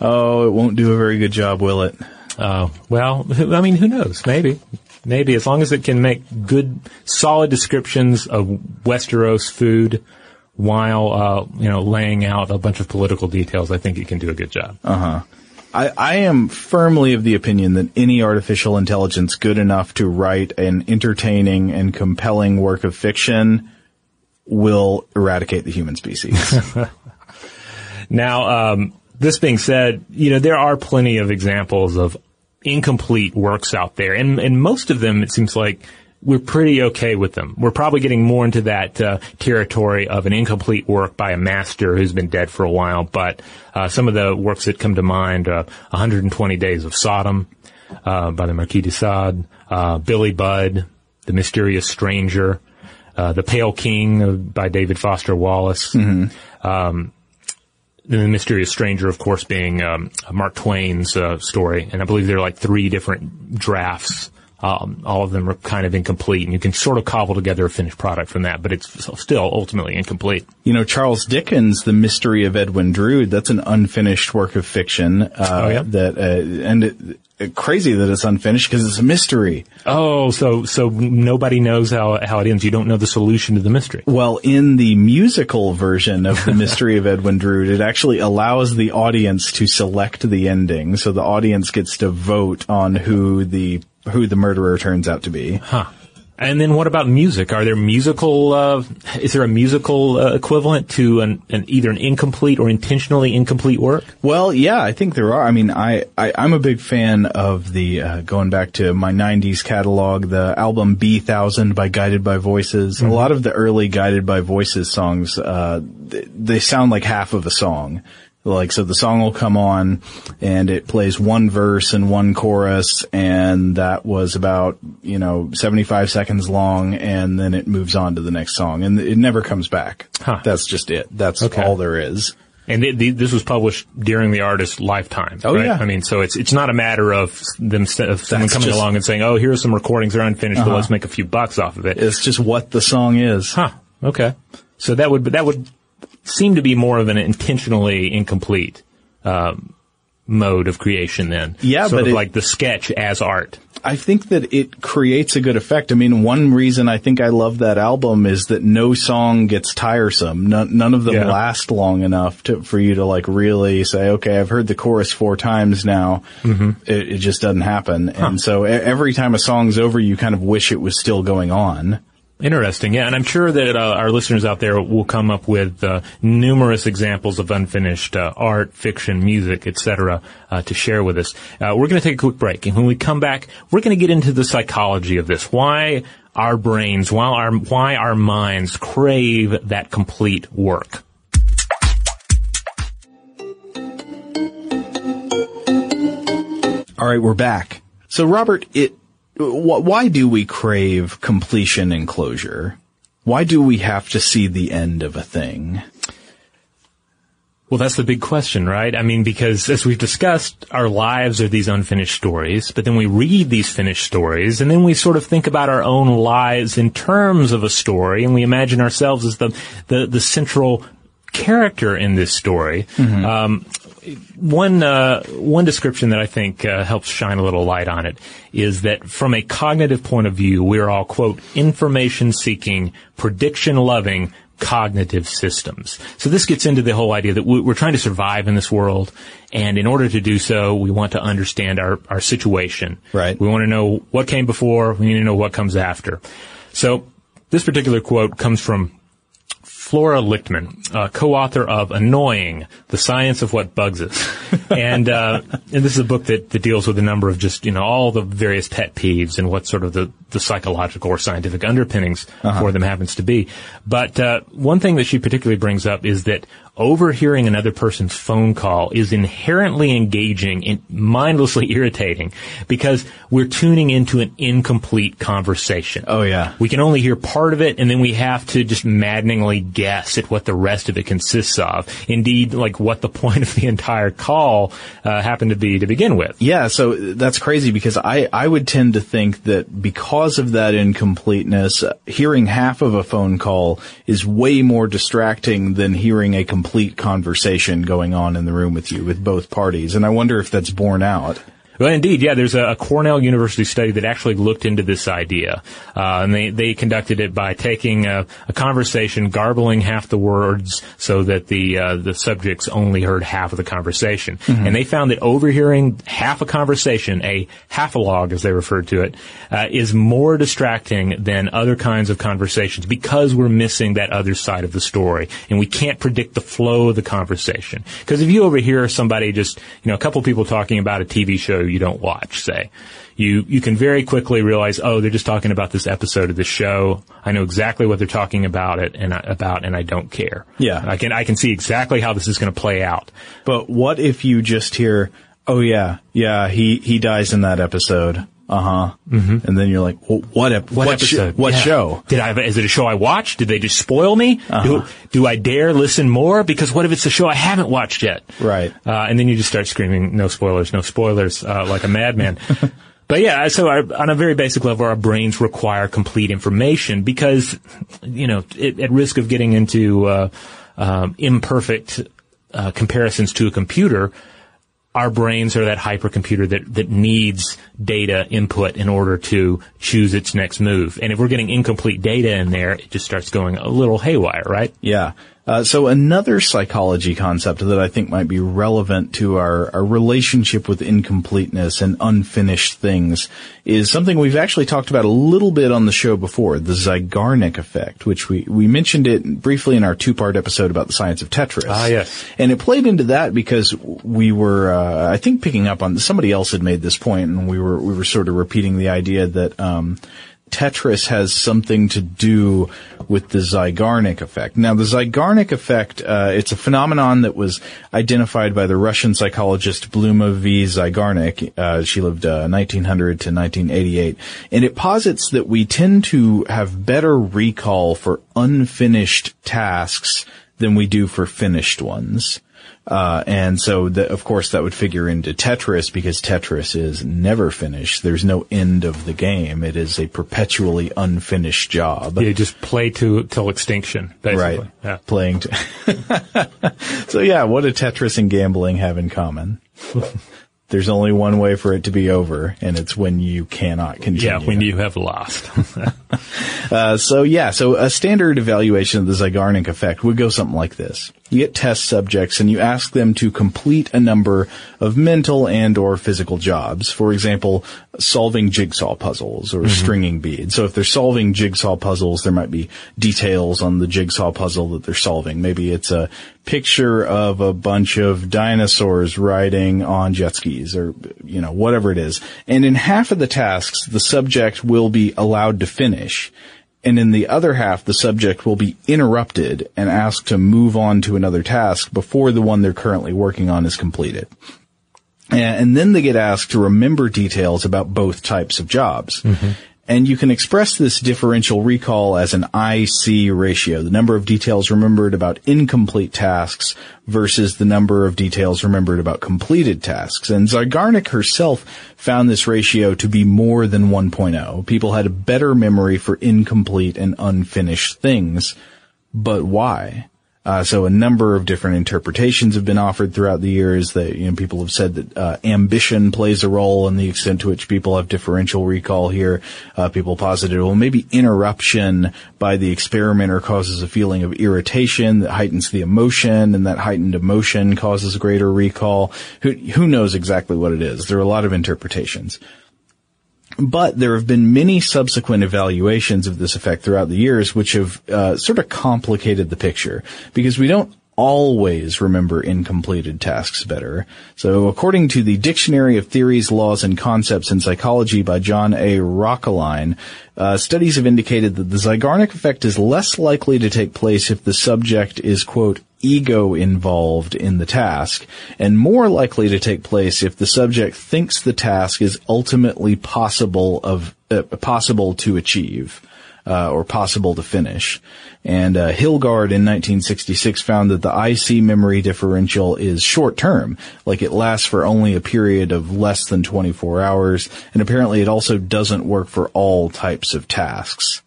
Oh, it won't do a very good job, will it? Uh, well, I mean, who knows? Maybe. Maybe. As long as it can make good, solid descriptions of Westeros food while, uh, you know, laying out a bunch of political details, I think it can do a good job. Uh-huh. I, I am firmly of the opinion that any artificial intelligence good enough to write an entertaining and compelling work of fiction will eradicate the human species. Now, um, this being said, you know, there are plenty of examples of incomplete works out there, and, and most of them, it seems like, we're pretty okay with them. We're probably getting more into that uh, territory of an incomplete work by a master who's been dead for a while, but uh, some of the works that come to mind are uh, one hundred twenty Days of Sodom uh, by the Marquis de Sade, uh, Billy Budd, The Mysterious Stranger, uh, The Pale King by David Foster Wallace, mm-hmm. um, The Mysterious Stranger, of course, being um, Mark Twain's uh, story, and I believe there are like three different drafts. Um, all of them are kind of incomplete, and you can sort of cobble together a finished product from that, but it's still ultimately incomplete. You know, Charles Dickens, The Mystery of Edwin Drood, that's an unfinished work of fiction. Uh, oh, yeah? That, uh, and it, it, crazy that it's unfinished because it's a mystery. Oh, so, so nobody knows how, how it ends. You don't know the solution to the mystery. Well, in the musical version of The Mystery of Edwin Drood, it actually allows the audience to select the ending, so the audience gets to vote on who the who the murderer turns out to be. Huh. And then what about music? Are there musical, uh, is there a musical uh, equivalent to an, an either an incomplete or intentionally incomplete work? Well, yeah, I think there are. I mean, I, I, I'm a big fan of the, uh, going back to my nineties catalog, the album B thousand by Guided by Voices. Mm-hmm. A lot of the early Guided by Voices songs, uh, th- they sound like half of a song. Like, so the song will come on and it plays one verse and one chorus, and that was about, you know, seventy-five seconds long, and then it moves on to the next song and it never comes back. Huh. That's just it. That's okay. All there is. And th- th- this was published during the artist's lifetime. Oh, right? Yeah. I mean, so it's it's not a matter of them of someone That's coming just, along and saying, oh, here are some recordings that are unfinished, uh-huh. but let's make a few bucks off of it. It's just what the song is. Huh. Okay. So that would, that would, seem to be more of an intentionally incomplete um, mode of creation then. Yeah, sort but of it, like the sketch as art. I think that it creates a good effect. I mean, one reason I think I love that album is that no song gets tiresome. No, none of them yeah. last long enough to, for you to like really say, okay, I've heard the chorus four times now. Mm-hmm. It, it just doesn't happen. Huh. And so every time a song's over, you kind of wish it was still going on. Interesting, yeah, and I'm sure that uh, our listeners out there will come up with uh, numerous examples of unfinished uh, art, fiction, music, et cetera, uh, to share with us. Uh, we're going to take a quick break, and when we come back, we're going to get into the psychology of this. Why our brains, why our, why our minds crave that complete work. All right, we're back. So, Robert, it... why do we crave completion and closure? Why do we have to see the end of a thing? Well, that's the big question, right? I mean, because as we've discussed, our lives are these unfinished stories, but then we read these finished stories, and then we sort of think about our own lives in terms of a story, and we imagine ourselves as the the, the central character in this story. Mm-hmm. Um One uh, one description that I think uh, helps shine a little light on it is that from a cognitive point of view, we're all, quote, information-seeking, prediction-loving cognitive systems. So this gets into the whole idea that we're trying to survive in this world, and in order to do so, we want to understand our, our situation. Right. We want to know what came before. We need to know what comes after. So this particular quote comes from Flora Lichtman, uh, co-author of Annoying, The Science of What Bugs Us. And, uh, and this is a book that, that deals with a number of just, you know, all the various pet peeves and what sort of the, the psychological or scientific underpinnings uh-huh. for them happens to be. But, uh, one thing that she particularly brings up is that overhearing another person's phone call is inherently engaging and mindlessly irritating because we're tuning into an incomplete conversation. Oh, yeah. We can only hear part of it, and then we have to just maddeningly guess at what the rest of it consists of. Indeed, like what the point of the entire call uh, happened to be to begin with. Yeah, so that's crazy because I, I would tend to think that because of that incompleteness, uh, hearing half of a phone call is way more distracting than hearing a complete conversation going on in the room with you, with both parties. And I wonder if that's borne out. Well, indeed, yeah. There's a, a Cornell University study that actually looked into this idea, uh, and they they conducted it by taking a, a conversation, garbling half the words so that the uh, the subjects only heard half of the conversation, mm-hmm. and they found that overhearing half a conversation, a half-a-log as they referred to it, uh, is more distracting than other kinds of conversations because we're missing that other side of the story, and we can't predict the flow of the conversation. Because if you overhear somebody just, you know, a couple people talking about a T V show you don't watch, say, you you can very quickly realize, oh, they're just talking about this episode of this show. I know exactly what they're talking about it and I, about, and I don't care. Yeah, I can I can see exactly how this is going to play out. But what if you just hear, oh yeah, yeah, he he dies in that episode. Uh-huh. Mm-hmm. And then you're like, well, what, ep- what, what episode? Sh- what yeah. show? Did I? Is it a show I watched? Did they just spoil me? Uh-huh. Do, do I dare listen more? Because what if it's a show I haven't watched yet? Right. Uh, and then you just start screaming, no spoilers, no spoilers, uh, like a madman. But yeah, so our, on a very basic level, our brains require complete information because, you know, it, at risk of getting into uh, um, imperfect uh, comparisons to a computer, our brains are that hypercomputer that, that needs data input in order to choose its next move. And if we're getting incomplete data in there, it just starts going a little haywire, right? Yeah. Uh, so another psychology concept that I think might be relevant to our, our relationship with incompleteness and unfinished things is something we've actually talked about a little bit on the show before, the Zeigarnik effect, which we, we mentioned it briefly in our two-part episode about the science of Tetris. Ah, yes. And it played into that because we were, uh, I think, picking up on, somebody else had made this point, and we were we were sort of repeating the idea that um Tetris has something to do with the Zeigarnik effect. Now, the Zeigarnik effect, uh, it's a phenomenon that was identified by the Russian psychologist Bluma V. Zygarnik. Uh, she lived uh, nineteen hundred to nineteen eighty-eight. And it posits that we tend to have better recall for unfinished tasks than we do for finished ones. Uh, and so, the, of course, that would figure into Tetris because Tetris is never finished. There's no end of the game. It is a perpetually unfinished job. You just play to till extinction, basically. Right. Yeah. Playing to. So, yeah, what do Tetris and gambling have in common? There's only one way for it to be over, and it's when you cannot continue. Yeah, when you have lost. uh, so, yeah, so a standard evaluation of the Zeigarnik effect would go something like this. You get test subjects, and you ask them to complete a number of mental and or physical jobs. For example, solving jigsaw puzzles or mm-hmm. stringing beads. So if they're solving jigsaw puzzles, there might be details on the jigsaw puzzle that they're solving. Maybe it's a picture of a bunch of dinosaurs riding on jet skis or, you know, whatever it is. And in half of the tasks, the subject will be allowed to finish. And in the other half, the subject will be interrupted and asked to move on to another task before the one they're currently working on is completed. And then they get asked to remember details about both types of jobs. Mm-hmm. And you can express this differential recall as an I C ratio, the number of details remembered about incomplete tasks versus the number of details remembered about completed tasks. And Zeigarnik herself found this ratio to be more than one point oh. People had a better memory for incomplete and unfinished things. But why? Uh, so a number of different interpretations have been offered throughout the years that, you know, people have said that, uh, ambition plays a role in the extent to which people have differential recall here. Uh, people posited, well, maybe interruption by the experimenter causes a feeling of irritation that heightens the emotion, and that heightened emotion causes greater recall. Who, who knows exactly what it is? There are a lot of interpretations. But there have been many subsequent evaluations of this effect throughout the years which have uh, sort of complicated the picture because we don't always remember incompleted tasks better. So according to the Dictionary of Theories, Laws, and Concepts in Psychology by John A. Rockeline, uh, studies have indicated that the Zeigarnik effect is less likely to take place if the subject is, quote, ego involved in the task, and more likely to take place if the subject thinks the task is ultimately possible of uh, possible to achieve uh, or possible to finish. And uh, Hilgard in nineteen sixty-six found that the I C memory differential is short-term, like it lasts for only a period of less than twenty-four hours, and apparently it also doesn't work for all types of tasks.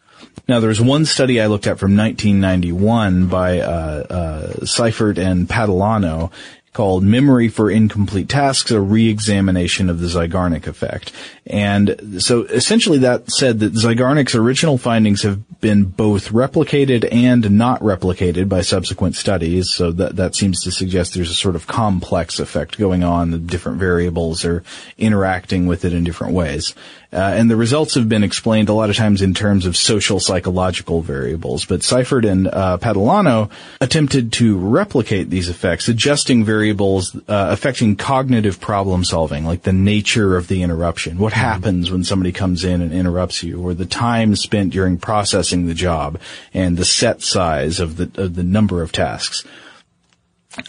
Now, there's one study I looked at from nineteen ninety-one by uh, uh Seifert and Padilano called Memory for Incomplete Tasks, a Re-Examination of the Zeigarnik Effect. And so essentially that said that Zygarnik's original findings have been both replicated and not replicated by subsequent studies, so that that seems to suggest there's a sort of complex effect going on, the different variables are interacting with it in different ways. Uh, and the results have been explained a lot of times in terms of social psychological variables, but Seifert and uh, Padilano attempted to replicate these effects, adjusting variables uh, affecting cognitive problem solving, like the nature of the interruption, what happens when somebody comes in and interrupts you, or the time spent during processing the job, and the set size of the of the number of tasks.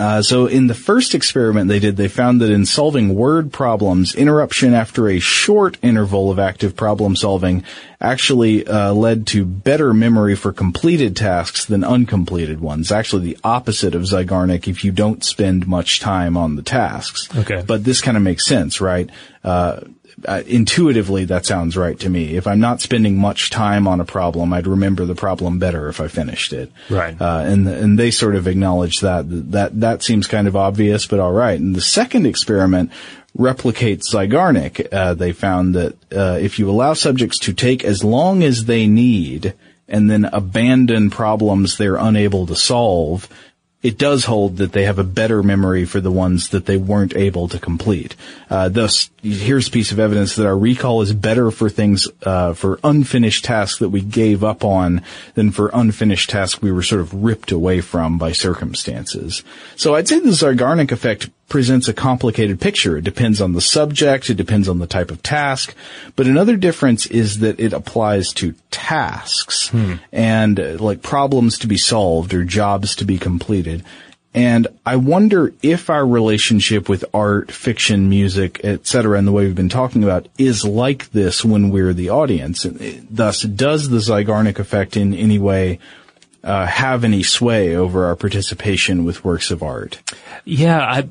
Uh, so in the first experiment they did, they found that in solving word problems, interruption after a short interval of active problem solving actually uh, led to better memory for completed tasks than uncompleted ones. Actually the opposite of Zygarnik if you don't spend much time on the tasks. Okay. But this kind of makes sense, right? Uh, Uh, intuitively, that sounds right to me. If I'm not spending much time on a problem, I'd remember the problem better if I finished it. Right. Uh, and and they sort of acknowledge that. That that seems kind of obvious, but all right. And the second experiment replicates Zeigarnik. Uh, they found that uh, if you allow subjects to take as long as they need and then abandon problems they're unable to solve, it does hold that they have a better memory for the ones that they weren't able to complete. Uh, thus, here's a piece of evidence that our recall is better for things, uh, for unfinished tasks that we gave up on than for unfinished tasks we were sort of ripped away from by circumstances. So I'd say the Zeigarnik effect presents a complicated picture. It depends on the subject, it depends on the type of task, but another difference is that it applies to tasks hmm. and uh, like problems to be solved or jobs to be completed. And I wonder if our relationship with art, fiction, music, et cetera, and the way we've been talking about is like this when we're the audience. And it, thus, does the Zeigarnik effect in any way uh, have any sway over our participation with works of art? Yeah, I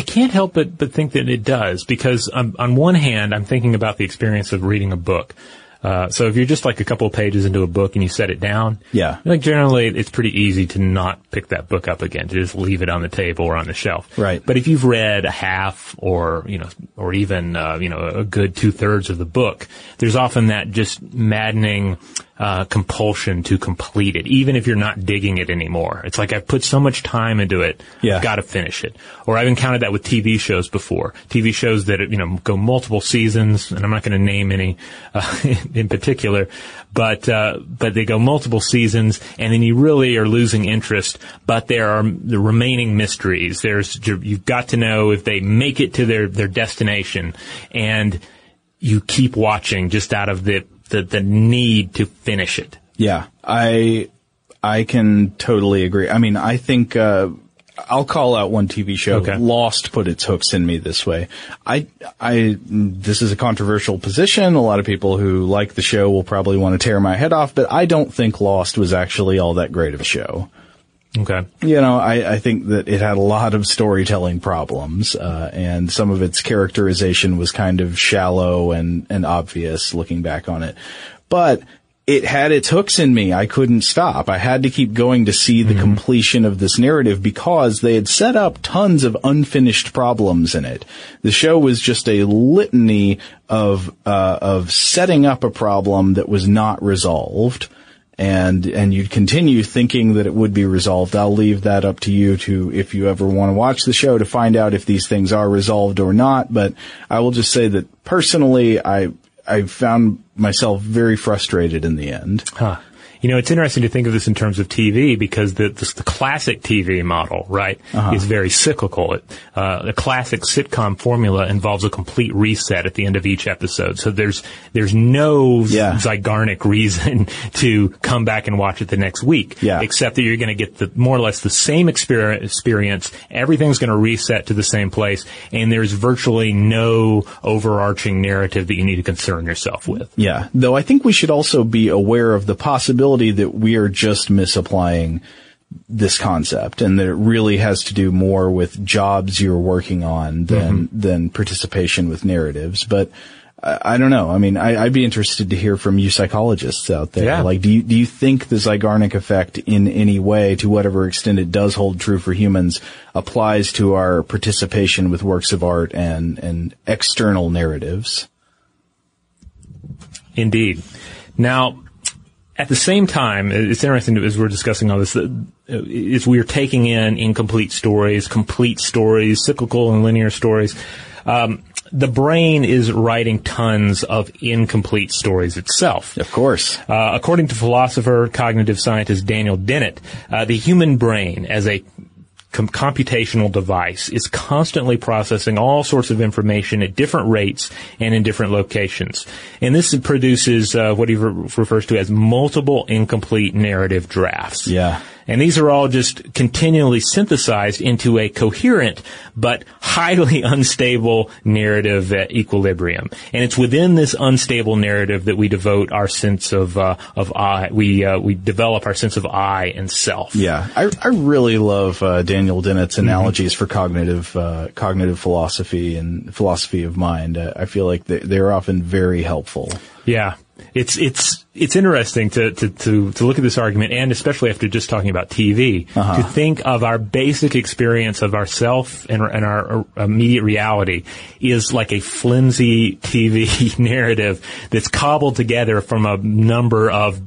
I can't help but, but think that it does, because um, on one hand, I'm thinking about the experience of reading a book. Uh, so if you're just like a couple of pages into a book and you set it down, yeah, like generally it's pretty easy to not pick that book up again, to just leave it on the table or on the shelf. Right. But if you've read a half or, you know, or even, uh, you know, a good two thirds of the book, there's often that just maddening, uh, compulsion to complete it, even if you're not digging it anymore. It's like, I've put so much time into it, yeah. I've got to finish it. Or I've encountered that with T V shows before. T V shows that, you know, go multiple seasons, and I'm not going to name any uh, in particular, but uh, but they go multiple seasons, and then you really are losing interest, but there are the remaining mysteries. There's you've got to know if they make it to their, their destination, and you keep watching just out of the The, the need to finish it. Yeah, I I can totally agree. I mean, I think uh, I'll call out one T V show. Okay. Lost put its hooks in me this way. I I this is a controversial position. A lot of people who like the show will probably want to tear my head off, but I don't think Lost was actually all that great of a show. Okay. You know, I, I think that it had a lot of storytelling problems, uh, and some of its characterization was kind of shallow and, and obvious looking back on it. But it had its hooks in me. I couldn't stop. I had to keep going to see the mm-hmm. completion of this narrative, because they had set up tons of unfinished problems in it. The show was just a litany of, uh, of setting up a problem that was not resolved. And, and you'd continue thinking that it would be resolved. I'll leave that up to you to, if you ever want to watch the show, to find out if these things are resolved or not. But I will just say that personally, I, I found myself very frustrated in the end. Huh. You know, it's interesting to think of this in terms of T V, because the the, the classic T V model, right, uh-huh. is very cyclical. It, uh, the classic sitcom formula involves a complete reset at the end of each episode. So there's there's no yeah. Zeigarnik reason to come back and watch it the next week, yeah. except that you're going to get the more or less the same experience. Everything's going to reset to the same place, and there's virtually no overarching narrative that you need to concern yourself with. Yeah, though I think we should also be aware of the possibility that we are just misapplying this concept, and that it really has to do more with jobs you're working on than mm-hmm. than participation with narratives. But I, I don't know. I mean, I, I'd be interested to hear from you psychologists out there. Yeah. Like, do you, do you think the Zeigarnik effect in any way, to whatever extent it does hold true for humans, applies to our participation with works of art and, and external narratives? Indeed. Now, at the same time, it's interesting as we're discussing all this, is we're taking in incomplete stories, complete stories, cyclical and linear stories. Um, the brain is writing tons of incomplete stories itself. Of course. Uh, according to philosopher, cognitive scientist Daniel Dennett, uh, the human brain as a com- computational device is constantly processing all sorts of information at different rates and in different locations. And this produces uh, what he re- refers to as multiple incomplete narrative drafts. Yeah. And these are all just continually synthesized into a coherent but highly unstable narrative equilibrium. And it's within this unstable narrative that we devote our sense of uh, of I. We uh, we develop our sense of I and self. Yeah, I I really love uh, Daniel Dennett's analogies mm-hmm. for cognitive uh, cognitive philosophy and philosophy of mind. Uh, I feel like they they're often very helpful. Yeah. It's it's it's interesting to, to, to, to look at this argument, and especially after just talking about T V, uh-huh. to think of our basic experience of ourself and, and our immediate reality is like a flimsy T V narrative that's cobbled together from a number of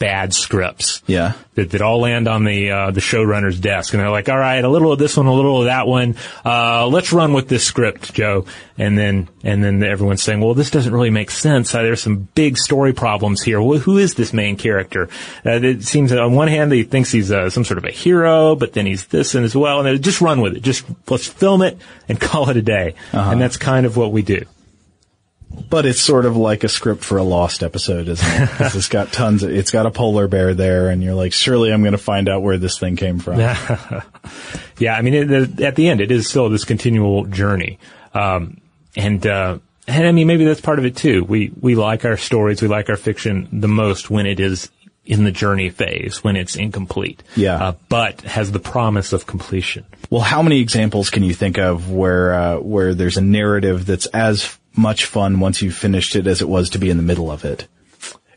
bad scripts. Yeah. That, that all land on the, uh, the showrunner's desk. And they're like, all right, a little of this one, a little of that one. Uh, let's run with this script, Joe. And then, and then everyone's saying, well, this doesn't really make sense. Uh, there's some big story problems here. Well, who is this main character? Uh, it seems that on one hand, he thinks he's uh, some sort of a hero, but then he's this and as well. And just run with it. Just let's film it and call it a day. Uh-huh. And that's kind of what we do. But it's sort of like a script for a Lost episode, isn't it? Because it's got tons of, it's got a polar bear there, and you're like, surely I'm going to find out where this thing came from. Yeah, I mean, it, at the end, it is still this continual journey. Um, and, uh, and I mean, maybe that's part of it too. We, we like our stories, we like our fiction the most when it is in the journey phase, when it's incomplete. Yeah. Uh, but has the promise of completion. Well, how many examples can you think of where, uh, where there's a narrative that's as much fun once you've finished it as it was to be in the middle of it?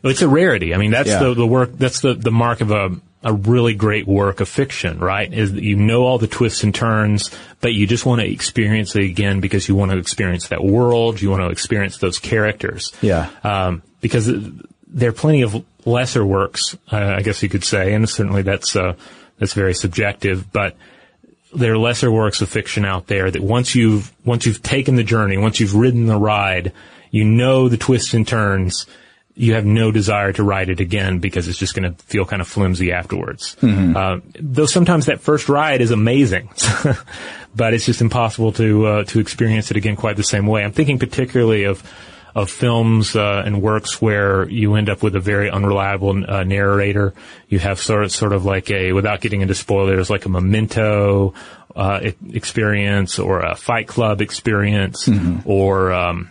It's a rarity. I mean, that's yeah. the, the work, that's the, the mark of a, a really great work of fiction, right? Is that you know all the twists and turns, but you just want to experience it again because you want to experience that world, you want to experience those characters. Yeah. Um, because there are plenty of lesser works, uh, I guess you could say, and certainly that's, uh, that's very subjective, but there are lesser works of fiction out there that once you've, once you've taken the journey, once you've ridden the ride, you know the twists and turns, you have no desire to ride it again because it's just going to feel kind of flimsy afterwards. Mm-hmm. Uh, though sometimes that first ride is amazing, but it's just impossible to, uh, to experience it again quite the same way. I'm thinking particularly of, of films, uh, and works where you end up with a very unreliable, uh, narrator. You have sort of, sort of like a, without getting into spoilers, like a Memento, uh, experience or a Fight Club experience mm-hmm. or, um,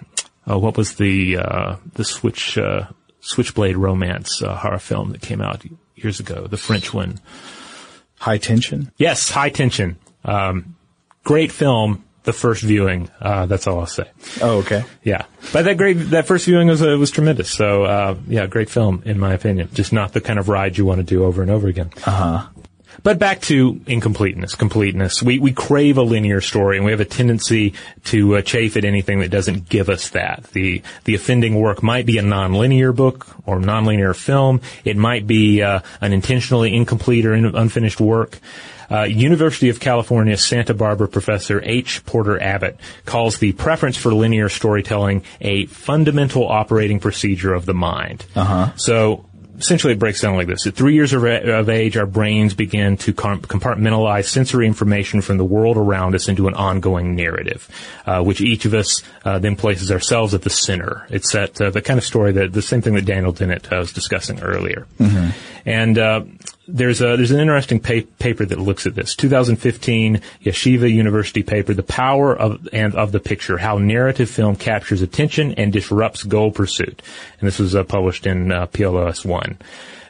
uh, what was the, uh, the Switch, uh, Switchblade Romance, uh, horror film that came out years ago, the French one. High Tension? Yes, High Tension. Um, great film. The first viewing, uh, that's all I'll say. Oh, okay. Yeah. But that great, that first viewing was, uh, was tremendous. So, uh, yeah, great film, in my opinion. Just not the kind of ride you want to do over and over again. Uh-huh. But back to incompleteness, completeness. We, we crave a linear story, and we have a tendency to uh, chafe at anything that doesn't give us that. The, the offending work might be a non-linear book or non-linear film. It might be, uh, an intentionally incomplete or in- unfinished work. Uh, University of California, Santa Barbara professor H Porter Abbott calls the preference for linear storytelling a fundamental operating procedure of the mind. Uh-huh. So, essentially it breaks down like this. At three years of, of age, our brains begin to com- compartmentalize sensory information from the world around us into an ongoing narrative, uh, which each of us, uh, then places ourselves at the center. It's that, uh, the kind of story that, the same thing that Daniel Dennett uh, was discussing earlier. Mm-hmm. And, uh, There's a, there's an interesting pa- paper that looks at this. twenty fifteen Yeshiva University paper, The Power of, and of the Picture, How Narrative Film Captures Attention and Disrupts Goal Pursuit. And this was uh, published in uh, PLOS One.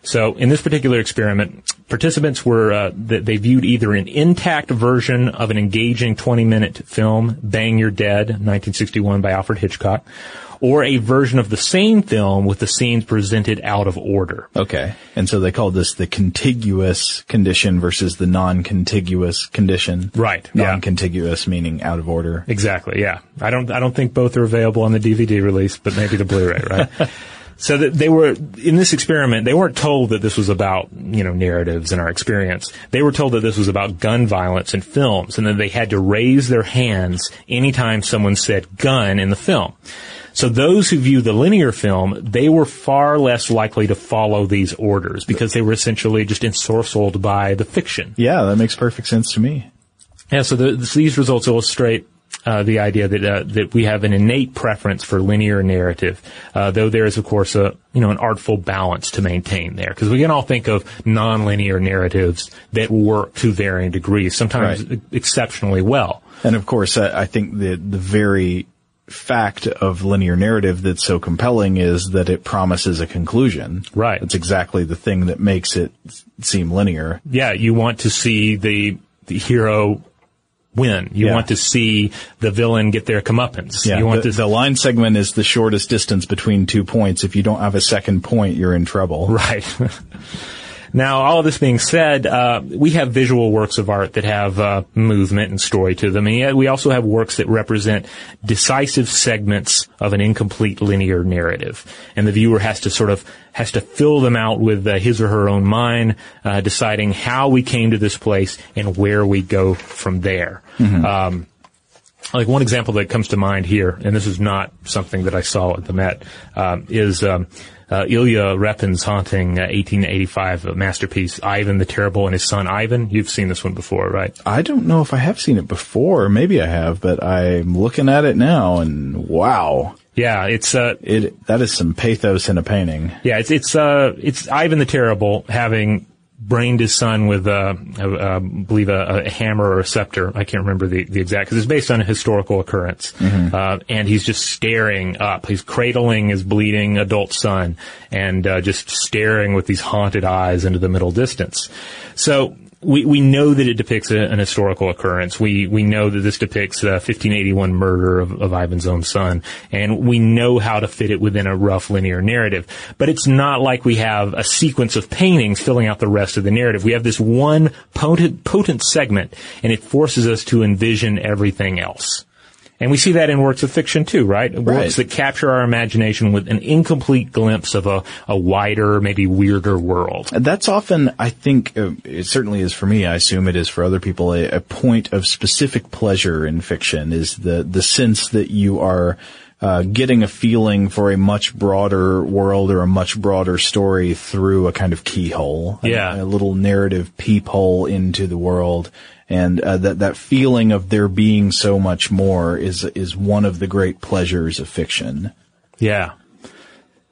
So in this particular experiment, participants were, uh, th- they viewed either an intact version of an engaging twenty minute film, Bang You're Dead, nineteen sixty-one by Alfred Hitchcock, or a version of the same film with the scenes presented out of order. Okay. And so they call this the contiguous condition versus the non-contiguous condition. Right. Non-contiguous yeah. meaning out of order. Exactly. Yeah. I don't, I don't think both are available on the D V D release, but maybe the Blu-ray, right? So that they were, in this experiment, they weren't told that this was about, you know, narratives and our experience. They were told that this was about gun violence in films, and that they had to raise their hands anytime someone said gun in the film. So those who view the linear film, they were far less likely to follow these orders because they were essentially just ensorcelled by the fiction. Yeah, that makes perfect sense to me. Yeah, so the, these results illustrate Uh, the idea that uh, that we have an innate preference for linear narrative, uh, though there is, of course, a you know an artful balance to maintain there, because we can all think of nonlinear narratives that work to varying degrees, sometimes right. exceptionally well. And of course, I, I think the the very fact of linear narrative that's so compelling is that it promises a conclusion. Right. That's exactly the thing that makes it seem linear. Yeah, you want to see the the hero win. You yeah. want to see the villain get their comeuppance. Yeah. You want the, to... the line segment is the shortest distance between two points. If you don't have a second point, you're in trouble. Right. Now, all of this being said, uh, we have visual works of art that have uh, movement and story to them, and yet we also have works that represent decisive segments of an incomplete linear narrative, and the viewer has to sort of has to fill them out with uh, his or her own mind, uh, deciding how we came to this place and where we go from there. Mm-hmm. Um, like one example that comes to mind here, and this is not something that I saw at the Met, um, is um, uh, Ilya Repin's haunting uh, eighteen eighty-five uh, masterpiece, Ivan the Terrible and His Son Ivan. You've seen this one before, right? I don't know if I have seen it before. Maybe I have, but I'm looking at it now, and wow. Yeah, it's uh, it that is some pathos in a painting. Yeah, it's it's uh, it's Ivan the Terrible having brained his son with, uh, uh, uh believe a, a hammer or a scepter. I can't remember the, the exact, because it's based on a historical occurrence. Mm-hmm. Uh, and he's just staring up. He's cradling his bleeding adult son and, uh, just staring with these haunted eyes into the middle distance. So, We we know that it depicts a, an historical occurrence. We we know that this depicts the fifteen eighty-one murder of, of Ivan's own son, and we know how to fit it within a rough linear narrative. But it's not like we have a sequence of paintings filling out the rest of the narrative. We have this one potent, potent segment, and it forces us to envision everything else. And we see that in works of fiction too, right? Right. Works that capture our imagination with an incomplete glimpse of a, a wider, maybe weirder world. That's often, I think, it certainly is for me, I assume it is for other people, a, a point of specific pleasure in fiction is the, the sense that you are uh getting a feeling for a much broader world or a much broader story through a kind of keyhole. Yeah. A, a little narrative peephole into the world. And uh, that that feeling of there being so much more is is one of the great pleasures of fiction. Yeah.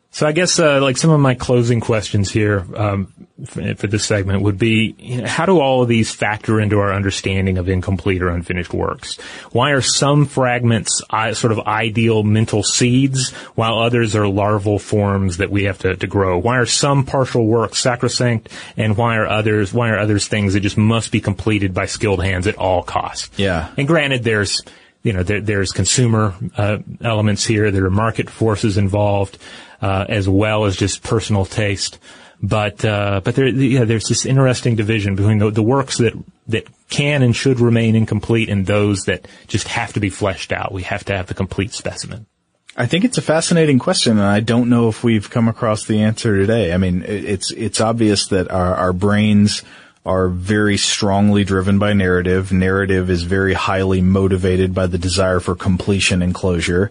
So I guess uh, like some of my closing questions here um, for, for this segment would be, you know, how do all of these factor into our understanding of incomplete or unfinished works? Why are some fragments uh, sort of ideal mental seeds while others are larval forms that we have to, to grow? Why are some partial works sacrosanct, and why are others why are others things that just must be completed by skilled hands at all costs? Yeah. And granted, there's you know there, there's consumer uh, elements here. There are market forces involved. Uh, as well as just personal taste. But, uh, but there, yeah, there's this interesting division between the, the works that, that can and should remain incomplete and those that just have to be fleshed out. We have to have the complete specimen. I think it's a fascinating question, and I don't know if we've come across the answer today. I mean, it's, it's obvious that our, our brains are very strongly driven by narrative. Narrative is very highly motivated by the desire for completion and closure.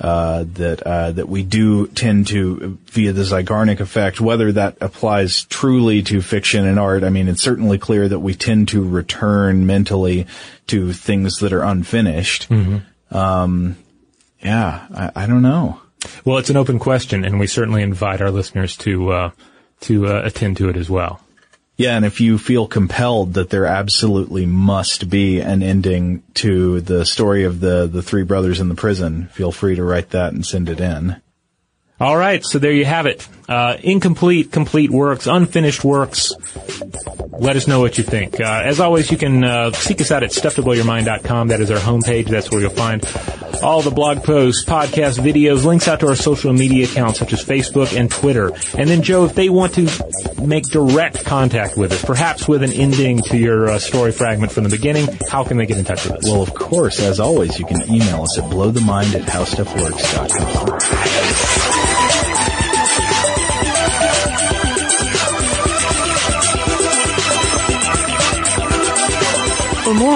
Uh, that, uh, that we do tend to, via the Zeigarnik effect, whether that applies truly to fiction and art, I mean, it's certainly clear that we tend to return mentally to things that are unfinished. Mm-hmm. Um, yeah, I, I don't know. Well, it's an open question, and we certainly invite our listeners to, uh, to, uh, attend to it as well. Yeah, and if you feel compelled that there absolutely must be an ending to the story of the, the three brothers in the prison, feel free to write that and send it in. All right, so there you have it. Uh, incomplete, complete works, unfinished works. Let us know what you think. Uh, as always, you can uh, seek us out at stuff to blow your mind dot com. That is our homepage. That's where you'll find all the blog posts, podcasts, videos, links out to our social media accounts such as Facebook and Twitter. And then, Joe, if they want to make direct contact with us, perhaps with an ending to your uh, story fragment from the beginning, how can they get in touch with us? Well, of course, as always, you can email us at blow the mind at how stuff works dot com. For more